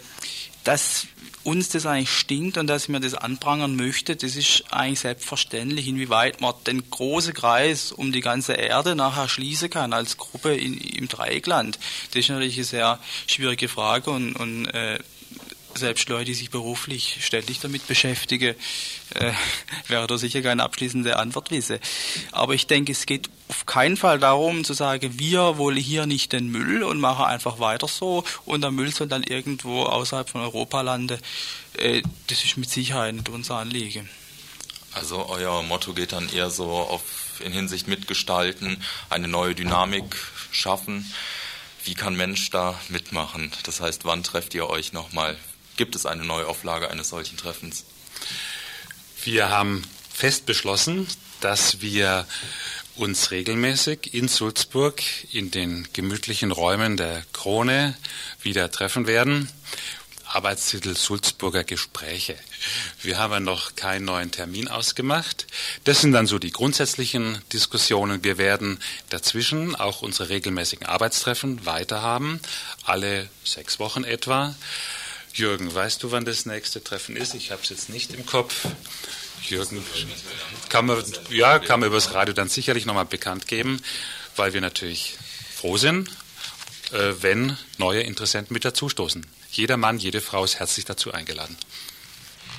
dass uns das eigentlich stinkt und dass man das anprangern möchte, das ist eigentlich selbstverständlich, inwieweit man den großen Kreis um die ganze Erde nachher schließen kann als Gruppe in, im Dreieckland. Das ist natürlich eine sehr schwierige Frage und, und äh, selbst Leute, die sich beruflich ständig damit beschäftigen, äh, wäre da sicher keine abschließende Antwort wissen. Aber ich denke, es geht auf keinen Fall darum zu sagen, wir wollen hier nicht den Müll und machen einfach weiter so und der Müll soll dann irgendwo außerhalb von Europa landen. Äh, das ist mit Sicherheit nicht unser Anliegen. Also euer Motto geht dann eher so auf, in Hinsicht mitgestalten, eine neue Dynamik schaffen. Wie kann Mensch da mitmachen? Das heißt, wann trefft ihr euch nochmal? Gibt es eine Neuauflage eines solchen Treffens? Wir haben fest beschlossen, dass wir uns regelmäßig in Sulzburg in den gemütlichen Räumen der Krone wieder treffen werden. Arbeitstitel Sulzburger Gespräche. Wir haben noch keinen neuen Termin ausgemacht. Das sind dann so die grundsätzlichen Diskussionen. Wir werden dazwischen auch unsere regelmäßigen Arbeitstreffen weiterhaben, alle sechs Wochen etwa. Jürgen, weißt du, wann das nächste Treffen ist? Ich habe es jetzt nicht im Kopf. Jürgen, kann man, ja, kann man übers Radio dann sicherlich nochmal bekannt geben, weil wir natürlich froh sind, äh, wenn neue Interessenten mit dazustoßen. Jeder Mann, jede Frau ist herzlich dazu eingeladen.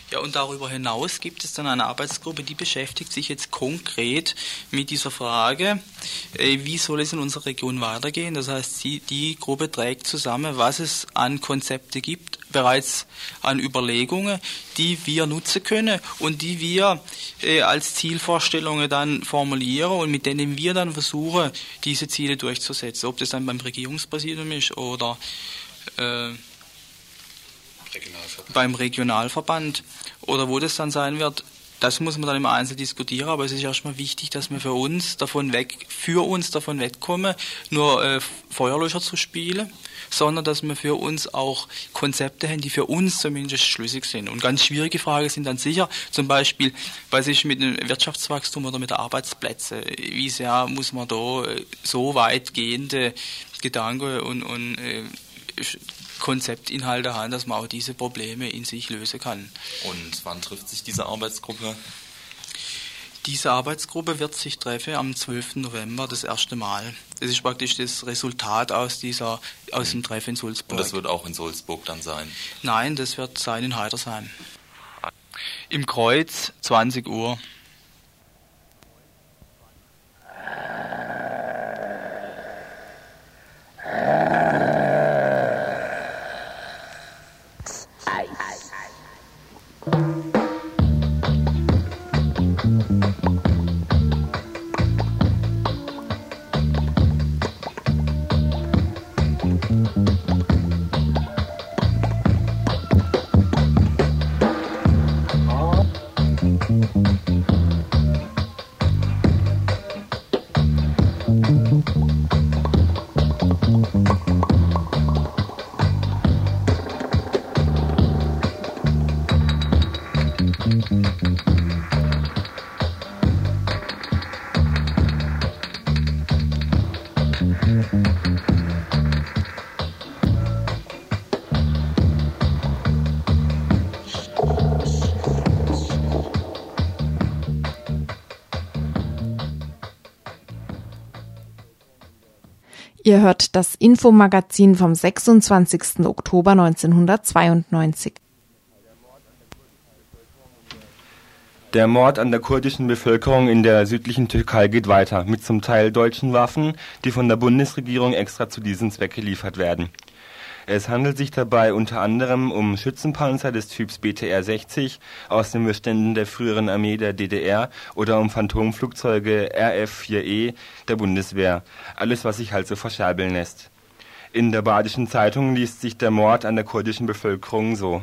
Ja, und darüber hinaus gibt es dann eine Arbeitsgruppe, die beschäftigt sich jetzt konkret mit dieser Frage, wie soll es in unserer Region weitergehen? Das heißt, die, die Gruppe trägt zusammen, was es an Konzepte gibt, bereits an Überlegungen, die wir nutzen können und die wir als Zielvorstellungen dann formulieren und mit denen wir dann versuchen, diese Ziele durchzusetzen. Ob das dann beim Regierungspräsidium ist oder... Äh, Regionalverband. Beim Regionalverband oder wo das dann sein wird, das muss man dann im Einzelnen diskutieren, aber es ist erstmal wichtig, dass wir für uns davon weg, für uns davon wegkommen, nur äh, Feuerlöscher zu spielen, sondern dass wir für uns auch Konzepte haben, die für uns zumindest schlüssig sind. Und ganz schwierige Fragen sind dann sicher, zum Beispiel, was ist mit dem Wirtschaftswachstum oder mit den Arbeitsplätzen? Wie sehr muss man da äh, so weitgehende Gedanken und, und äh, Konzeptinhalte haben, dass man auch diese Probleme in sich lösen kann. Und wann trifft sich diese Arbeitsgruppe? Diese Arbeitsgruppe wird sich treffen am zwölften November das erste Mal. Das ist praktisch das Resultat aus dieser, aus dem Treffen in Sulzburg. Und das wird auch in Sulzburg dann sein? Nein, das wird sein in Heidersheim. Im Kreuz, zwanzig Uhr. Mm-hmm. Ihr hört das Infomagazin vom sechsundzwanzigsten Oktober neunzehnhundertzweiundneunzig. Der Mord an der kurdischen Bevölkerung in der südlichen Türkei geht weiter, mit zum Teil deutschen Waffen, die von der Bundesregierung extra zu diesem Zweck geliefert werden. Es handelt sich dabei unter anderem um Schützenpanzer des Typs B T R sechzig aus den Beständen der früheren Armee der D D R oder um Phantomflugzeuge R F vier E der Bundeswehr. Alles, was sich halt so verscherbeln lässt. In der Badischen Zeitung liest sich der Mord an der kurdischen Bevölkerung so.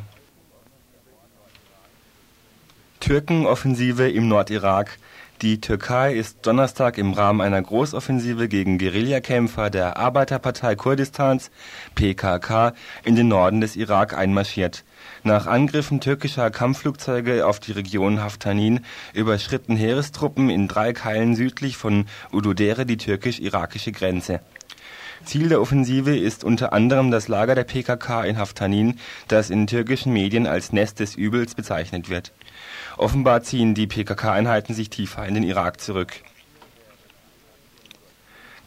Türkenoffensive im Nordirak. Die Türkei ist Donnerstag im Rahmen einer Großoffensive gegen Guerillakämpfer der Arbeiterpartei Kurdistans, P K K, in den Norden des Irak einmarschiert. Nach Angriffen türkischer Kampfflugzeuge auf die Region Haftanin überschritten Heerestruppen in drei Keilen südlich von Ududere die türkisch-irakische Grenze. Ziel der Offensive ist unter anderem das Lager der P K K in Haftanin, das in türkischen Medien als Nest des Übels bezeichnet wird. Offenbar ziehen die P K K-Einheiten sich tiefer in den Irak zurück.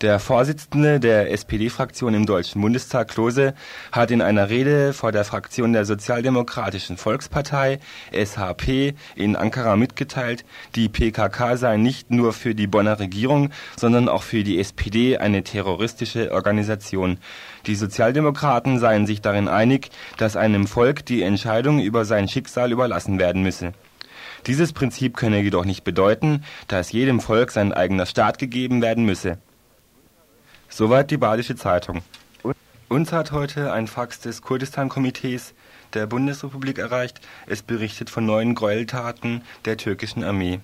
Der Vorsitzende der S P D-Fraktion im Deutschen Bundestag, Klose, hat in einer Rede vor der Fraktion der Sozialdemokratischen Volkspartei, S H P, in Ankara mitgeteilt, die P K K sei nicht nur für die Bonner Regierung, sondern auch für die S P D eine terroristische Organisation. Die Sozialdemokraten seien sich darin einig, dass einem Volk die Entscheidung über sein Schicksal überlassen werden müsse. Dieses Prinzip könne jedoch nicht bedeuten, dass jedem Volk sein eigener Staat gegeben werden müsse. Soweit die Badische Zeitung. Uns hat heute ein Fax des Kurdistan-Komitees der Bundesrepublik erreicht. Es berichtet von neuen Gräueltaten der türkischen Armee.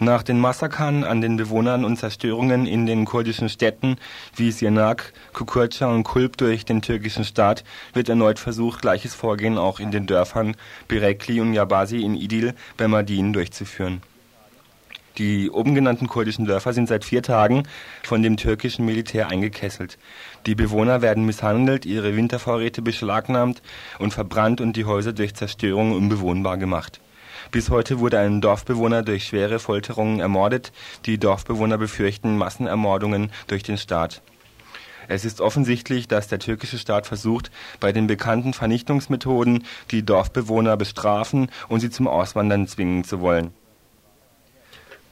Nach den Massakern an den Bewohnern und Zerstörungen in den kurdischen Städten wie Sirnak, Kukurca und Kulp durch den türkischen Staat wird erneut versucht, gleiches Vorgehen auch in den Dörfern Berekli und Yabasi in Idil bei Mardin durchzuführen. Die oben genannten kurdischen Dörfer sind seit vier Tagen von dem türkischen Militär eingekesselt. Die Bewohner werden misshandelt, ihre Wintervorräte beschlagnahmt und verbrannt und die Häuser durch Zerstörung unbewohnbar gemacht. Bis heute wurde ein Dorfbewohner durch schwere Folterungen ermordet. Die Dorfbewohner befürchten Massenermordungen durch den Staat. Es ist offensichtlich, dass der türkische Staat versucht, bei den bekannten Vernichtungsmethoden die Dorfbewohner bestrafen und sie zum Auswandern zwingen zu wollen.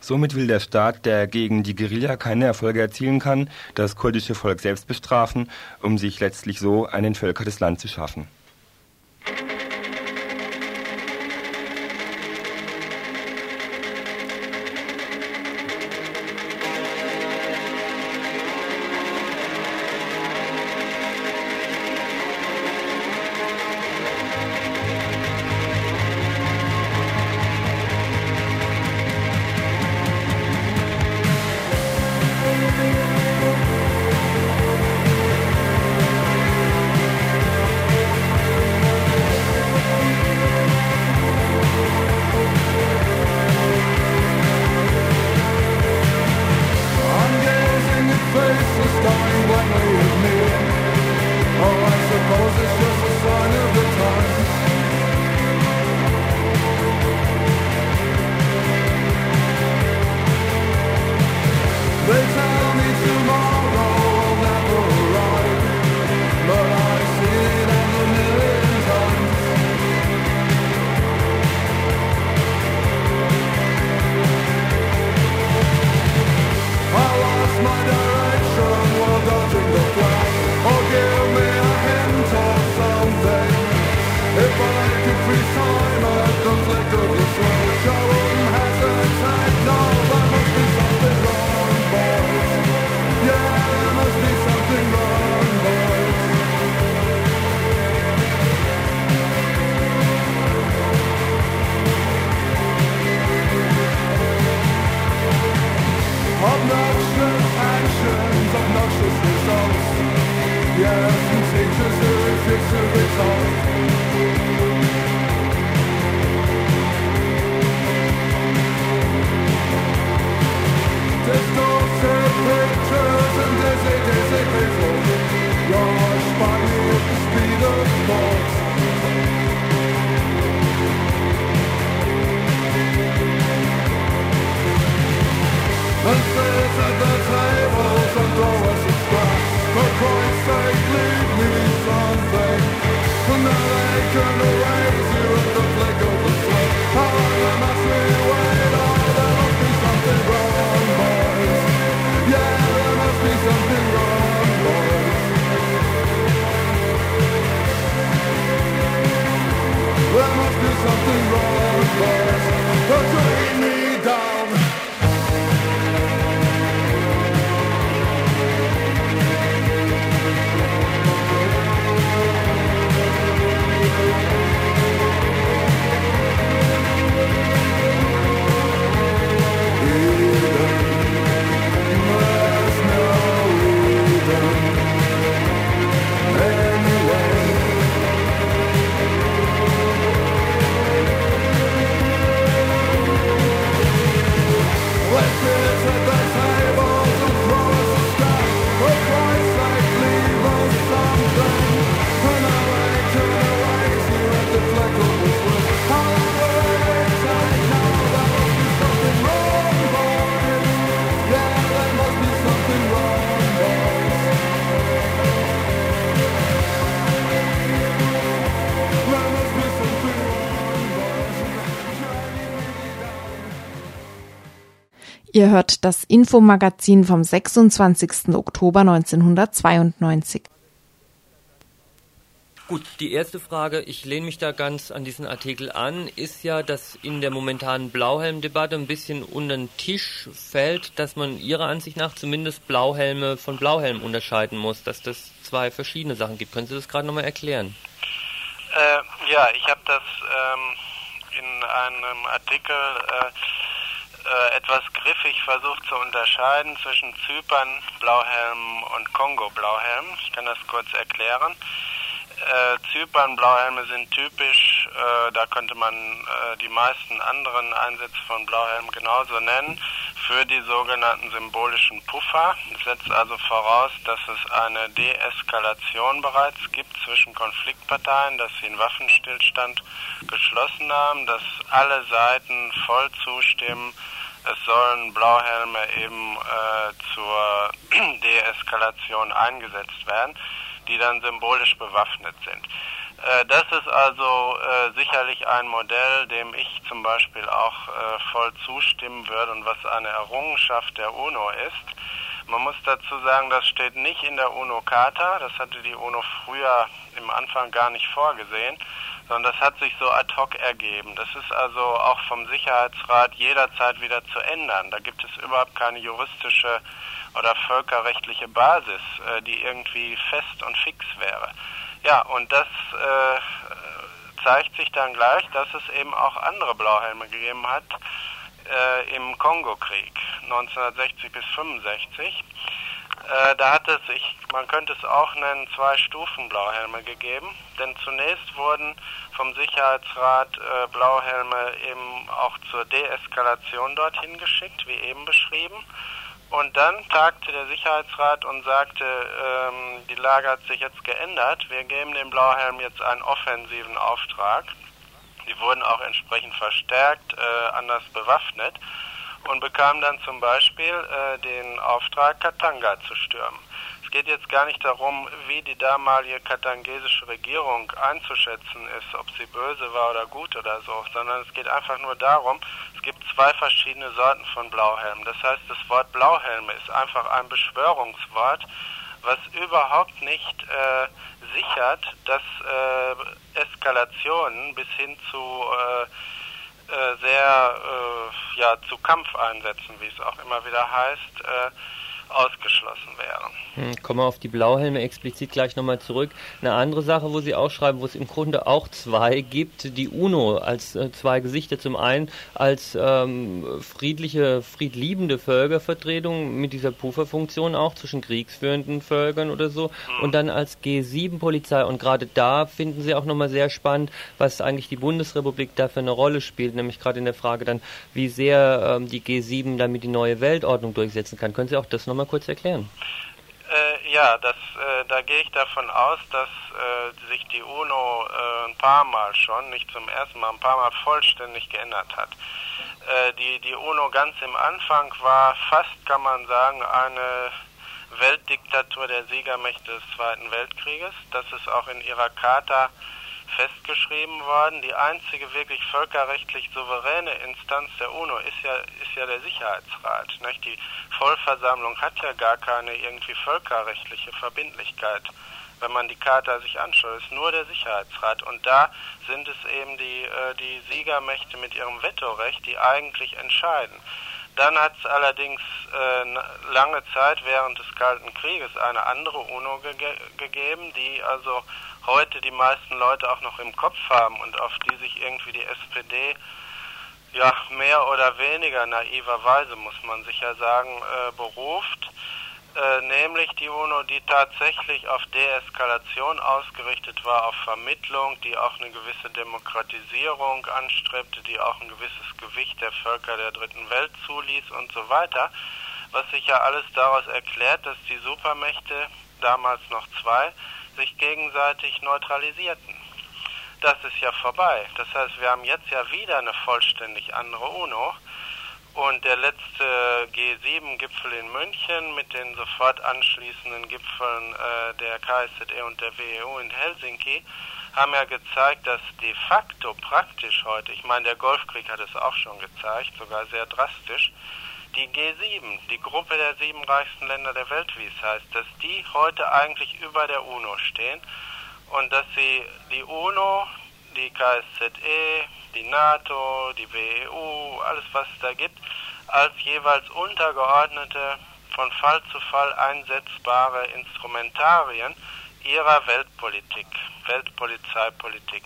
Somit will der Staat, der gegen die Guerilla keine Erfolge erzielen kann, das kurdische Volk selbst bestrafen, um sich letztlich so einen Völker des Landes zu schaffen. Ihr hört das Infomagazin vom sechsundzwanzigsten Oktober neunzehnhundertzweiundneunzig. Gut, die erste Frage, ich lehne mich da ganz an diesen Artikel an, ist ja, dass in der momentanen Blauhelm-Debatte ein bisschen unter den Tisch fällt, dass man Ihrer Ansicht nach zumindest Blauhelme von Blauhelm unterscheiden muss, dass das zwei verschiedene Sachen gibt. Können Sie das gerade nochmal erklären? Äh, ja, ich habe das ähm, in einem Artikel... Äh, etwas griffig versucht zu unterscheiden zwischen Zypern-Blauhelmen und Kongo-Blauhelmen. Ich kann das kurz erklären. Äh, Zypern-Blauhelme sind typisch, äh, da könnte man äh, die meisten anderen Einsätze von Blauhelmen genauso nennen, für die sogenannten symbolischen Puffer. Das setzt also voraus, dass es eine Deeskalation bereits gibt zwischen Konfliktparteien, dass sie einen Waffenstillstand geschlossen haben, dass alle Seiten voll zustimmen. Es sollen Blauhelme eben äh, zur Deeskalation eingesetzt werden, die dann symbolisch bewaffnet sind. Äh, das ist also äh, sicherlich ein Modell, dem ich zum Beispiel auch äh, voll zustimmen würde und was eine Errungenschaft der UNO ist. Man muss dazu sagen, das steht nicht in der UNO-Charta, das hatte die UNO früher im Anfang gar nicht vorgesehen, sondern das hat sich so ad hoc ergeben. Das ist also auch vom Sicherheitsrat jederzeit wieder zu ändern. Da gibt es überhaupt keine juristische oder völkerrechtliche Basis, die irgendwie fest und fix wäre. Ja, und das äh, zeigt sich dann gleich, dass es eben auch andere Blauhelme gegeben hat äh, im Kongo-Krieg neunzehnhundertsechzig bis fünfundsechzig. Äh, da hat es, ich, man könnte es auch nennen, zwei Stufen Blauhelme gegeben, denn zunächst wurden vom Sicherheitsrat äh, Blauhelme eben auch zur Deeskalation dorthin geschickt, wie eben beschrieben. Und dann tagte der Sicherheitsrat und sagte, ähm, die Lage hat sich jetzt geändert, wir geben den Blauhelmen jetzt einen offensiven Auftrag. Die wurden auch entsprechend verstärkt, äh, anders bewaffnet und bekamen dann zum Beispiel äh, den Auftrag, Katanga zu stürmen. Es geht jetzt gar nicht darum, wie die damalige katangesische Regierung einzuschätzen ist, ob sie böse war oder gut oder so, sondern es geht einfach nur darum, es gibt zwei verschiedene Sorten von Blauhelmen. Das heißt, das Wort Blauhelme ist einfach ein Beschwörungswort, was überhaupt nicht äh, sichert, dass äh, Eskalationen bis hin zu äh, äh, sehr äh, ja zu Kampfeinsätzen, wie es auch immer wieder heißt, äh, ausgeschlossen wären. Kommen wir auf die Blauhelme explizit gleich nochmal zurück. Eine andere Sache, wo Sie auch schreiben, wo es im Grunde auch zwei gibt, die UNO als äh, zwei Gesichter. Zum einen als ähm, friedliche, friedliebende Völkervertretung mit dieser Pufferfunktion auch zwischen kriegsführenden Völkern oder so hm. und dann als G sieben Polizei. Und gerade da finden Sie auch nochmal sehr spannend, was eigentlich die Bundesrepublik da für eine Rolle spielt, nämlich gerade in der Frage dann, wie sehr ähm, die G sieben damit die neue Weltordnung durchsetzen kann. Können Sie auch das nochmal kurz erklären? Äh, ja, das, äh, da gehe ich davon aus, dass äh, sich die UNO äh, ein paar Mal schon, nicht zum ersten Mal, ein paar Mal vollständig geändert hat. Äh, die, die UNO ganz im Anfang war fast, kann man sagen, eine Weltdiktatur der Siegermächte des Zweiten Weltkrieges. Das ist auch in ihrer Charta festgeschrieben worden. Die einzige wirklich völkerrechtlich souveräne Instanz der UNO ist ja, ist ja der Sicherheitsrat, nicht? Die Vollversammlung hat ja gar keine irgendwie völkerrechtliche Verbindlichkeit. Wenn man die Charta sich anschaut, ist nur der Sicherheitsrat. Und da sind es eben die, äh, die Siegermächte mit ihrem Vetorecht, die eigentlich entscheiden. Dann hat es allerdings äh, lange Zeit während des Kalten Krieges eine andere UNO ge- gegeben, die also heute die meisten Leute auch noch im Kopf haben und auf die sich irgendwie die S P D ja mehr oder weniger naiverweise, muss man sich ja sagen, äh, beruft. Äh, nämlich die UNO, die tatsächlich auf Deeskalation ausgerichtet war, auf Vermittlung, die auch eine gewisse Demokratisierung anstrebte, die auch ein gewisses Gewicht der Völker der Dritten Welt zuließ und so weiter, was sich ja alles daraus erklärt, dass die Supermächte, damals noch zwei, sich gegenseitig neutralisierten. Das ist ja vorbei. Das heißt, wir haben jetzt ja wieder eine vollständig andere UNO. Und der letzte G sieben Gipfel in München mit den sofort anschließenden Gipfeln äh, der K S Z E und der W E U in Helsinki haben ja gezeigt, dass de facto praktisch heute, ich meine, der Golfkrieg hat es auch schon gezeigt, sogar sehr drastisch, die G sieben, die Gruppe der sieben reichsten Länder der Welt, wie es heißt, dass die heute eigentlich über der UNO stehen und dass sie die UNO, die K S Z E, die NATO, die W E U, alles was es da gibt, als jeweils untergeordnete, von Fall zu Fall einsetzbare Instrumentarien ihrer Weltpolitik, Weltpolizeipolitik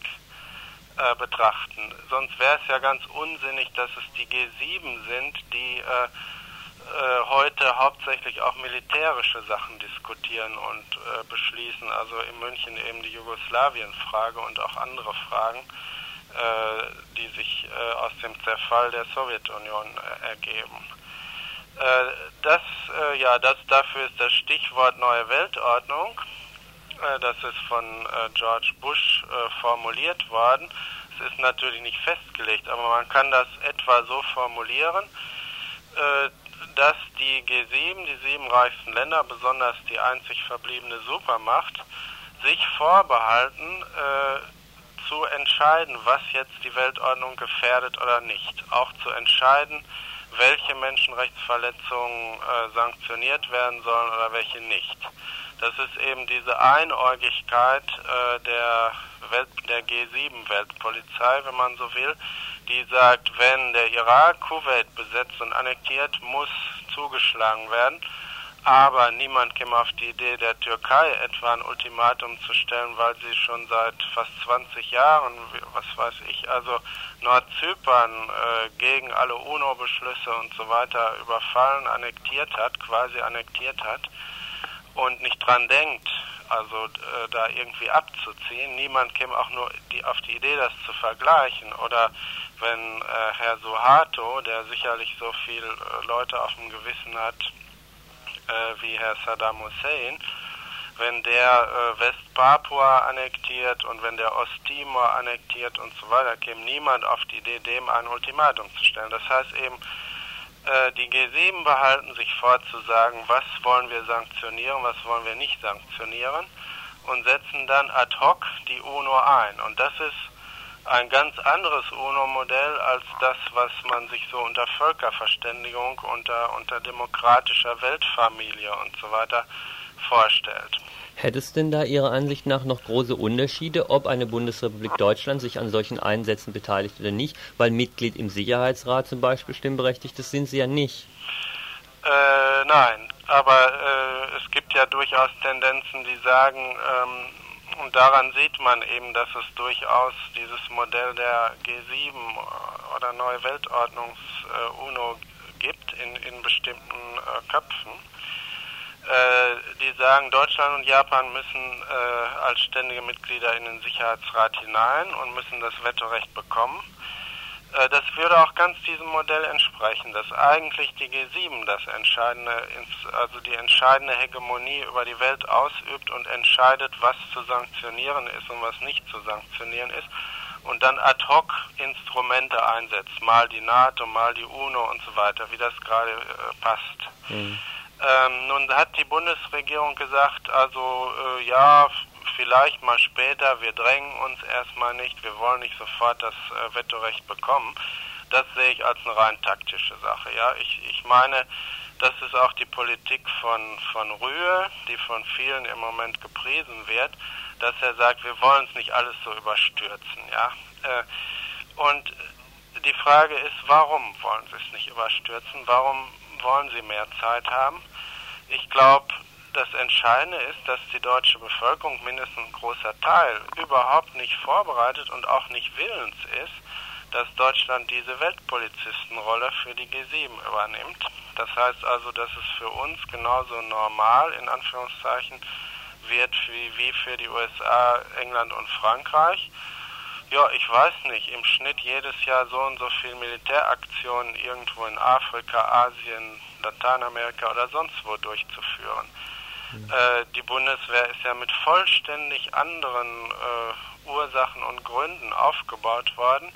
äh, betrachten. Sonst wäre es ja ganz unsinnig, dass es die G sieben sind, die äh, äh, heute hauptsächlich auch militärische Sachen diskutieren und äh, beschließen, also in München eben die Jugoslawien-Frage und auch andere Fragen, die sich aus dem Zerfall der Sowjetunion ergeben. Das, ja, das dafür ist das Stichwort Neue Weltordnung. Das ist von George Bush formuliert worden. Es ist natürlich nicht festgelegt, aber man kann das etwa so formulieren, dass die G sieben, die sieben reichsten Länder, besonders die einzig verbliebene Supermacht, sich vorbehalten, zu entscheiden, was jetzt die Weltordnung gefährdet oder nicht. Auch zu entscheiden, welche Menschenrechtsverletzungen äh, sanktioniert werden sollen oder welche nicht. Das ist eben diese Einäugigkeit äh, der, Welt- der G sieben Weltpolizei, wenn man so will, die sagt, wenn der Irak Kuwait besetzt und annektiert, muss zugeschlagen werden. Aber niemand käme auf die Idee, der Türkei etwa ein Ultimatum zu stellen, weil sie schon seit fast zwanzig Jahren, was weiß ich, also Nordzypern äh, gegen alle UNO-Beschlüsse und so weiter überfallen, annektiert hat, quasi annektiert hat und nicht dran denkt, also äh, da irgendwie abzuziehen. Niemand käme auch nur die, auf die Idee, das zu vergleichen. Oder wenn äh, Herr Suharto, der sicherlich so viele äh, Leute auf dem Gewissen hat, wie Herr Saddam Hussein, wenn der äh, Westpapua annektiert und wenn der Osttimor annektiert und so weiter, käme niemand auf die Idee, dem ein Ultimatum zu stellen. Das heißt eben, äh, die G sieben behalten sich vor zu sagen, was wollen wir sanktionieren, was wollen wir nicht sanktionieren und setzen dann ad hoc die UNO ein. Und das ist ein ganz anderes UNO-Modell als das, was man sich so unter Völkerverständigung, unter, unter demokratischer Weltfamilie und so weiter vorstellt. Hätte es denn da Ihrer Ansicht nach noch große Unterschiede, ob eine Bundesrepublik Deutschland sich an solchen Einsätzen beteiligt oder nicht? Weil Mitglied im Sicherheitsrat zum Beispiel stimmberechtigt, das sind Sie ja nicht. Äh, nein, aber äh, es gibt ja durchaus Tendenzen, die sagen, ähm, und daran sieht man eben, dass es durchaus dieses Modell der G sieben oder Neue Weltordnungs-UNO gibt in, in bestimmten äh, Köpfen, äh, die sagen, Deutschland und Japan müssen äh, als ständige Mitglieder in den Sicherheitsrat hinein und müssen das Vetorecht bekommen. Äh, das würde auch ganz diesem Modell entsprechen, dass eigentlich die G sieben das entscheidende, also die entscheidende Hegemonie über die Welt ausübt und entscheidet, was zu sanktionieren ist und was nicht zu sanktionieren ist. Und dann ad hoc Instrumente einsetzt, mal die NATO, mal die UNO und so weiter, wie das gerade äh, passt. Mhm. Ähm, nun hat die Bundesregierung gesagt, also äh, ja, vielleicht mal später, wir drängen uns erstmal nicht, wir wollen nicht sofort das äh, Vetorecht bekommen. Das sehe ich als eine rein taktische Sache. Ja, ich, ich meine, das ist auch die Politik von, von Rühe, die von vielen im Moment gepriesen wird, dass er sagt, wir wollen es nicht alles so überstürzen. Ja, äh, und die Frage ist, warum wollen sie es nicht überstürzen? Warum wollen sie mehr Zeit haben? Ich glaube, das Entscheidende ist, dass die deutsche Bevölkerung, mindestens ein großer Teil, überhaupt nicht vorbereitet und auch nicht willens ist, dass Deutschland diese Weltpolizistenrolle für die G sieben übernimmt. Das heißt also, dass es für uns genauso normal, in Anführungszeichen, wird wie, wie für die U S A, England und Frankreich. Ja, ich weiß nicht, im Schnitt jedes Jahr so und so viele Militäraktionen irgendwo in Afrika, Asien, Lateinamerika oder sonst wo durchzuführen. Mhm. Äh, die Bundeswehr ist ja mit vollständig anderen äh, Ursachen und Gründen aufgebaut worden,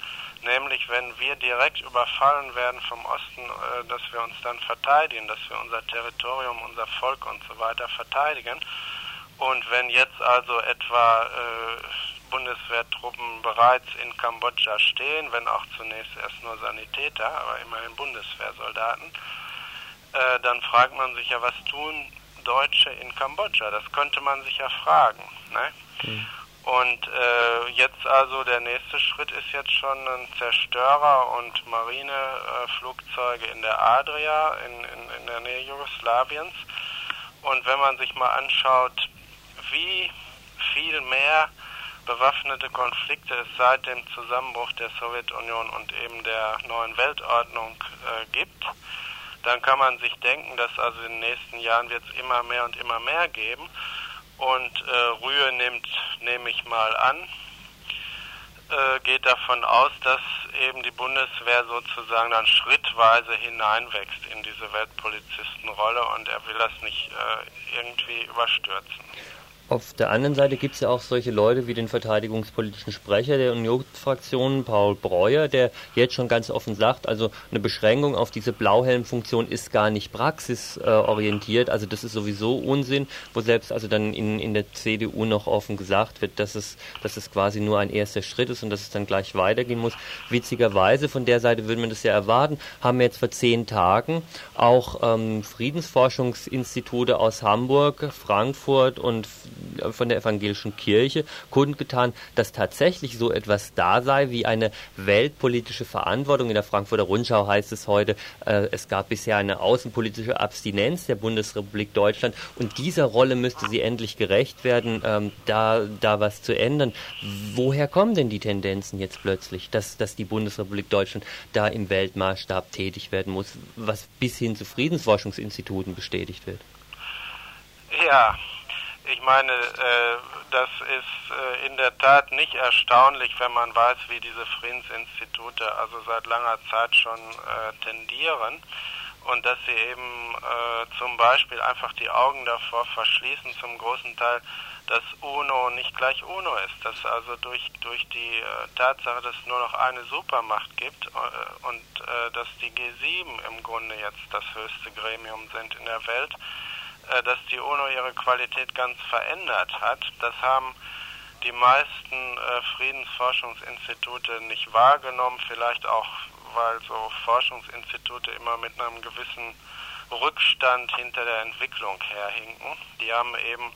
nämlich wenn wir direkt überfallen werden vom Osten, äh, dass wir uns dann verteidigen, dass wir unser Territorium, unser Volk und so weiter verteidigen. Und wenn jetzt also etwa äh, Bundeswehrtruppen bereits in Kambodscha stehen, wenn auch zunächst erst nur Sanitäter, aber immerhin Bundeswehrsoldaten, äh, dann fragt man sich ja, was tun Deutsche in Kambodscha? Das könnte man sich ja fragen. Ne? Mhm. Und äh, jetzt also der nächste Schritt ist jetzt schon ein Zerstörer- und Marineflugzeuge äh, in der Adria, in, in, in der Nähe Jugoslawiens. Und wenn man sich mal anschaut, wie viel mehr bewaffnete Konflikte es seit dem Zusammenbruch der Sowjetunion und eben der neuen Weltordnung äh, gibt, dann kann man sich denken, dass also in den nächsten Jahren wird es immer mehr und immer mehr geben. Und äh, Rühe nimmt, nehme ich mal an, äh, geht davon aus, dass eben die Bundeswehr sozusagen dann schrittweise hineinwächst in diese Weltpolizistenrolle, und er will das nicht äh, irgendwie überstürzen. Auf der anderen Seite gibt es ja auch solche Leute wie den verteidigungspolitischen Sprecher der Unionsfraktion, Paul Breuer, der jetzt schon ganz offen sagt, also eine Beschränkung auf diese Blauhelmfunktion ist gar nicht praxisorientiert, also das ist sowieso Unsinn, wo selbst also dann in, in der C D U noch offen gesagt wird, dass es, dass es quasi nur ein erster Schritt ist und dass es dann gleich weitergehen muss. Witzigerweise, von der Seite würde man das ja erwarten, haben wir jetzt vor zehn Tagen auch ähm, Friedensforschungsinstitute aus Hamburg, Frankfurt und von der evangelischen Kirche kundgetan, dass tatsächlich so etwas da sei wie eine weltpolitische Verantwortung. In der Frankfurter Rundschau heißt es heute, äh, es gab bisher eine außenpolitische Abstinenz der Bundesrepublik Deutschland und dieser Rolle müsste sie endlich gerecht werden, ähm, da, da was zu ändern. Woher kommen denn die Tendenzen jetzt plötzlich, dass, dass die Bundesrepublik Deutschland da im Weltmaßstab tätig werden muss, was bis hin zu Friedensforschungsinstituten bestätigt wird? Ja, ich meine, äh, das ist äh, in der Tat nicht erstaunlich, wenn man weiß, wie diese Friedensinstitute also seit langer Zeit schon äh, tendieren und dass sie eben äh, zum Beispiel einfach die Augen davor verschließen, zum großen Teil, dass UNO nicht gleich UNO ist, dass also durch, durch die äh, Tatsache, dass es nur noch eine Supermacht gibt äh, und äh, dass die G sieben im Grunde jetzt das höchste Gremium sind in der Welt, dass die UNO ihre Qualität ganz verändert hat. Das haben die meisten äh, Friedensforschungsinstitute nicht wahrgenommen, vielleicht auch, weil so Forschungsinstitute immer mit einem gewissen Rückstand hinter der Entwicklung herhinken. Die haben eben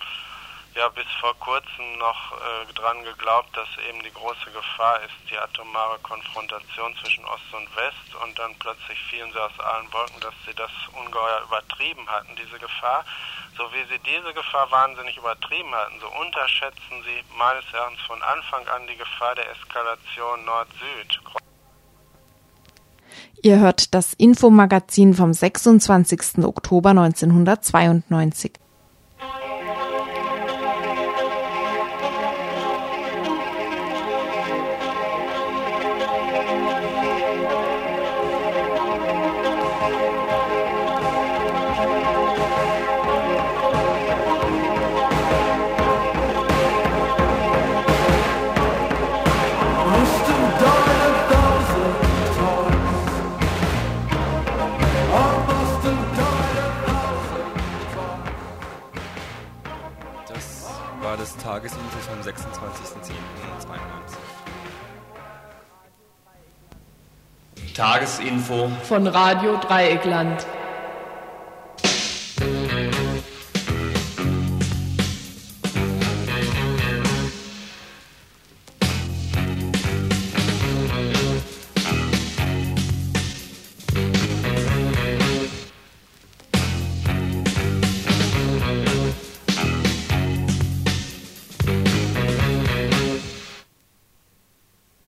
ja bis vor kurzem noch äh, dran geglaubt, dass eben die große Gefahr ist, die atomare Konfrontation zwischen Ost und West, und dann plötzlich fielen sie aus allen Wolken, dass sie das ungeheuer übertrieben hatten, diese Gefahr. So wie sie diese Gefahr wahnsinnig übertrieben hatten, so unterschätzen sie meines Erachtens von Anfang an die Gefahr der Eskalation Nord-Süd. Ihr hört das Infomagazin vom sechsundzwanzigsten Oktober neunzehnhundertzweiundneunzig. Tagesinfo vom sechsundzwanzigsten zehnten zweiundneunzig. Tagesinfo von Radio Dreieckland.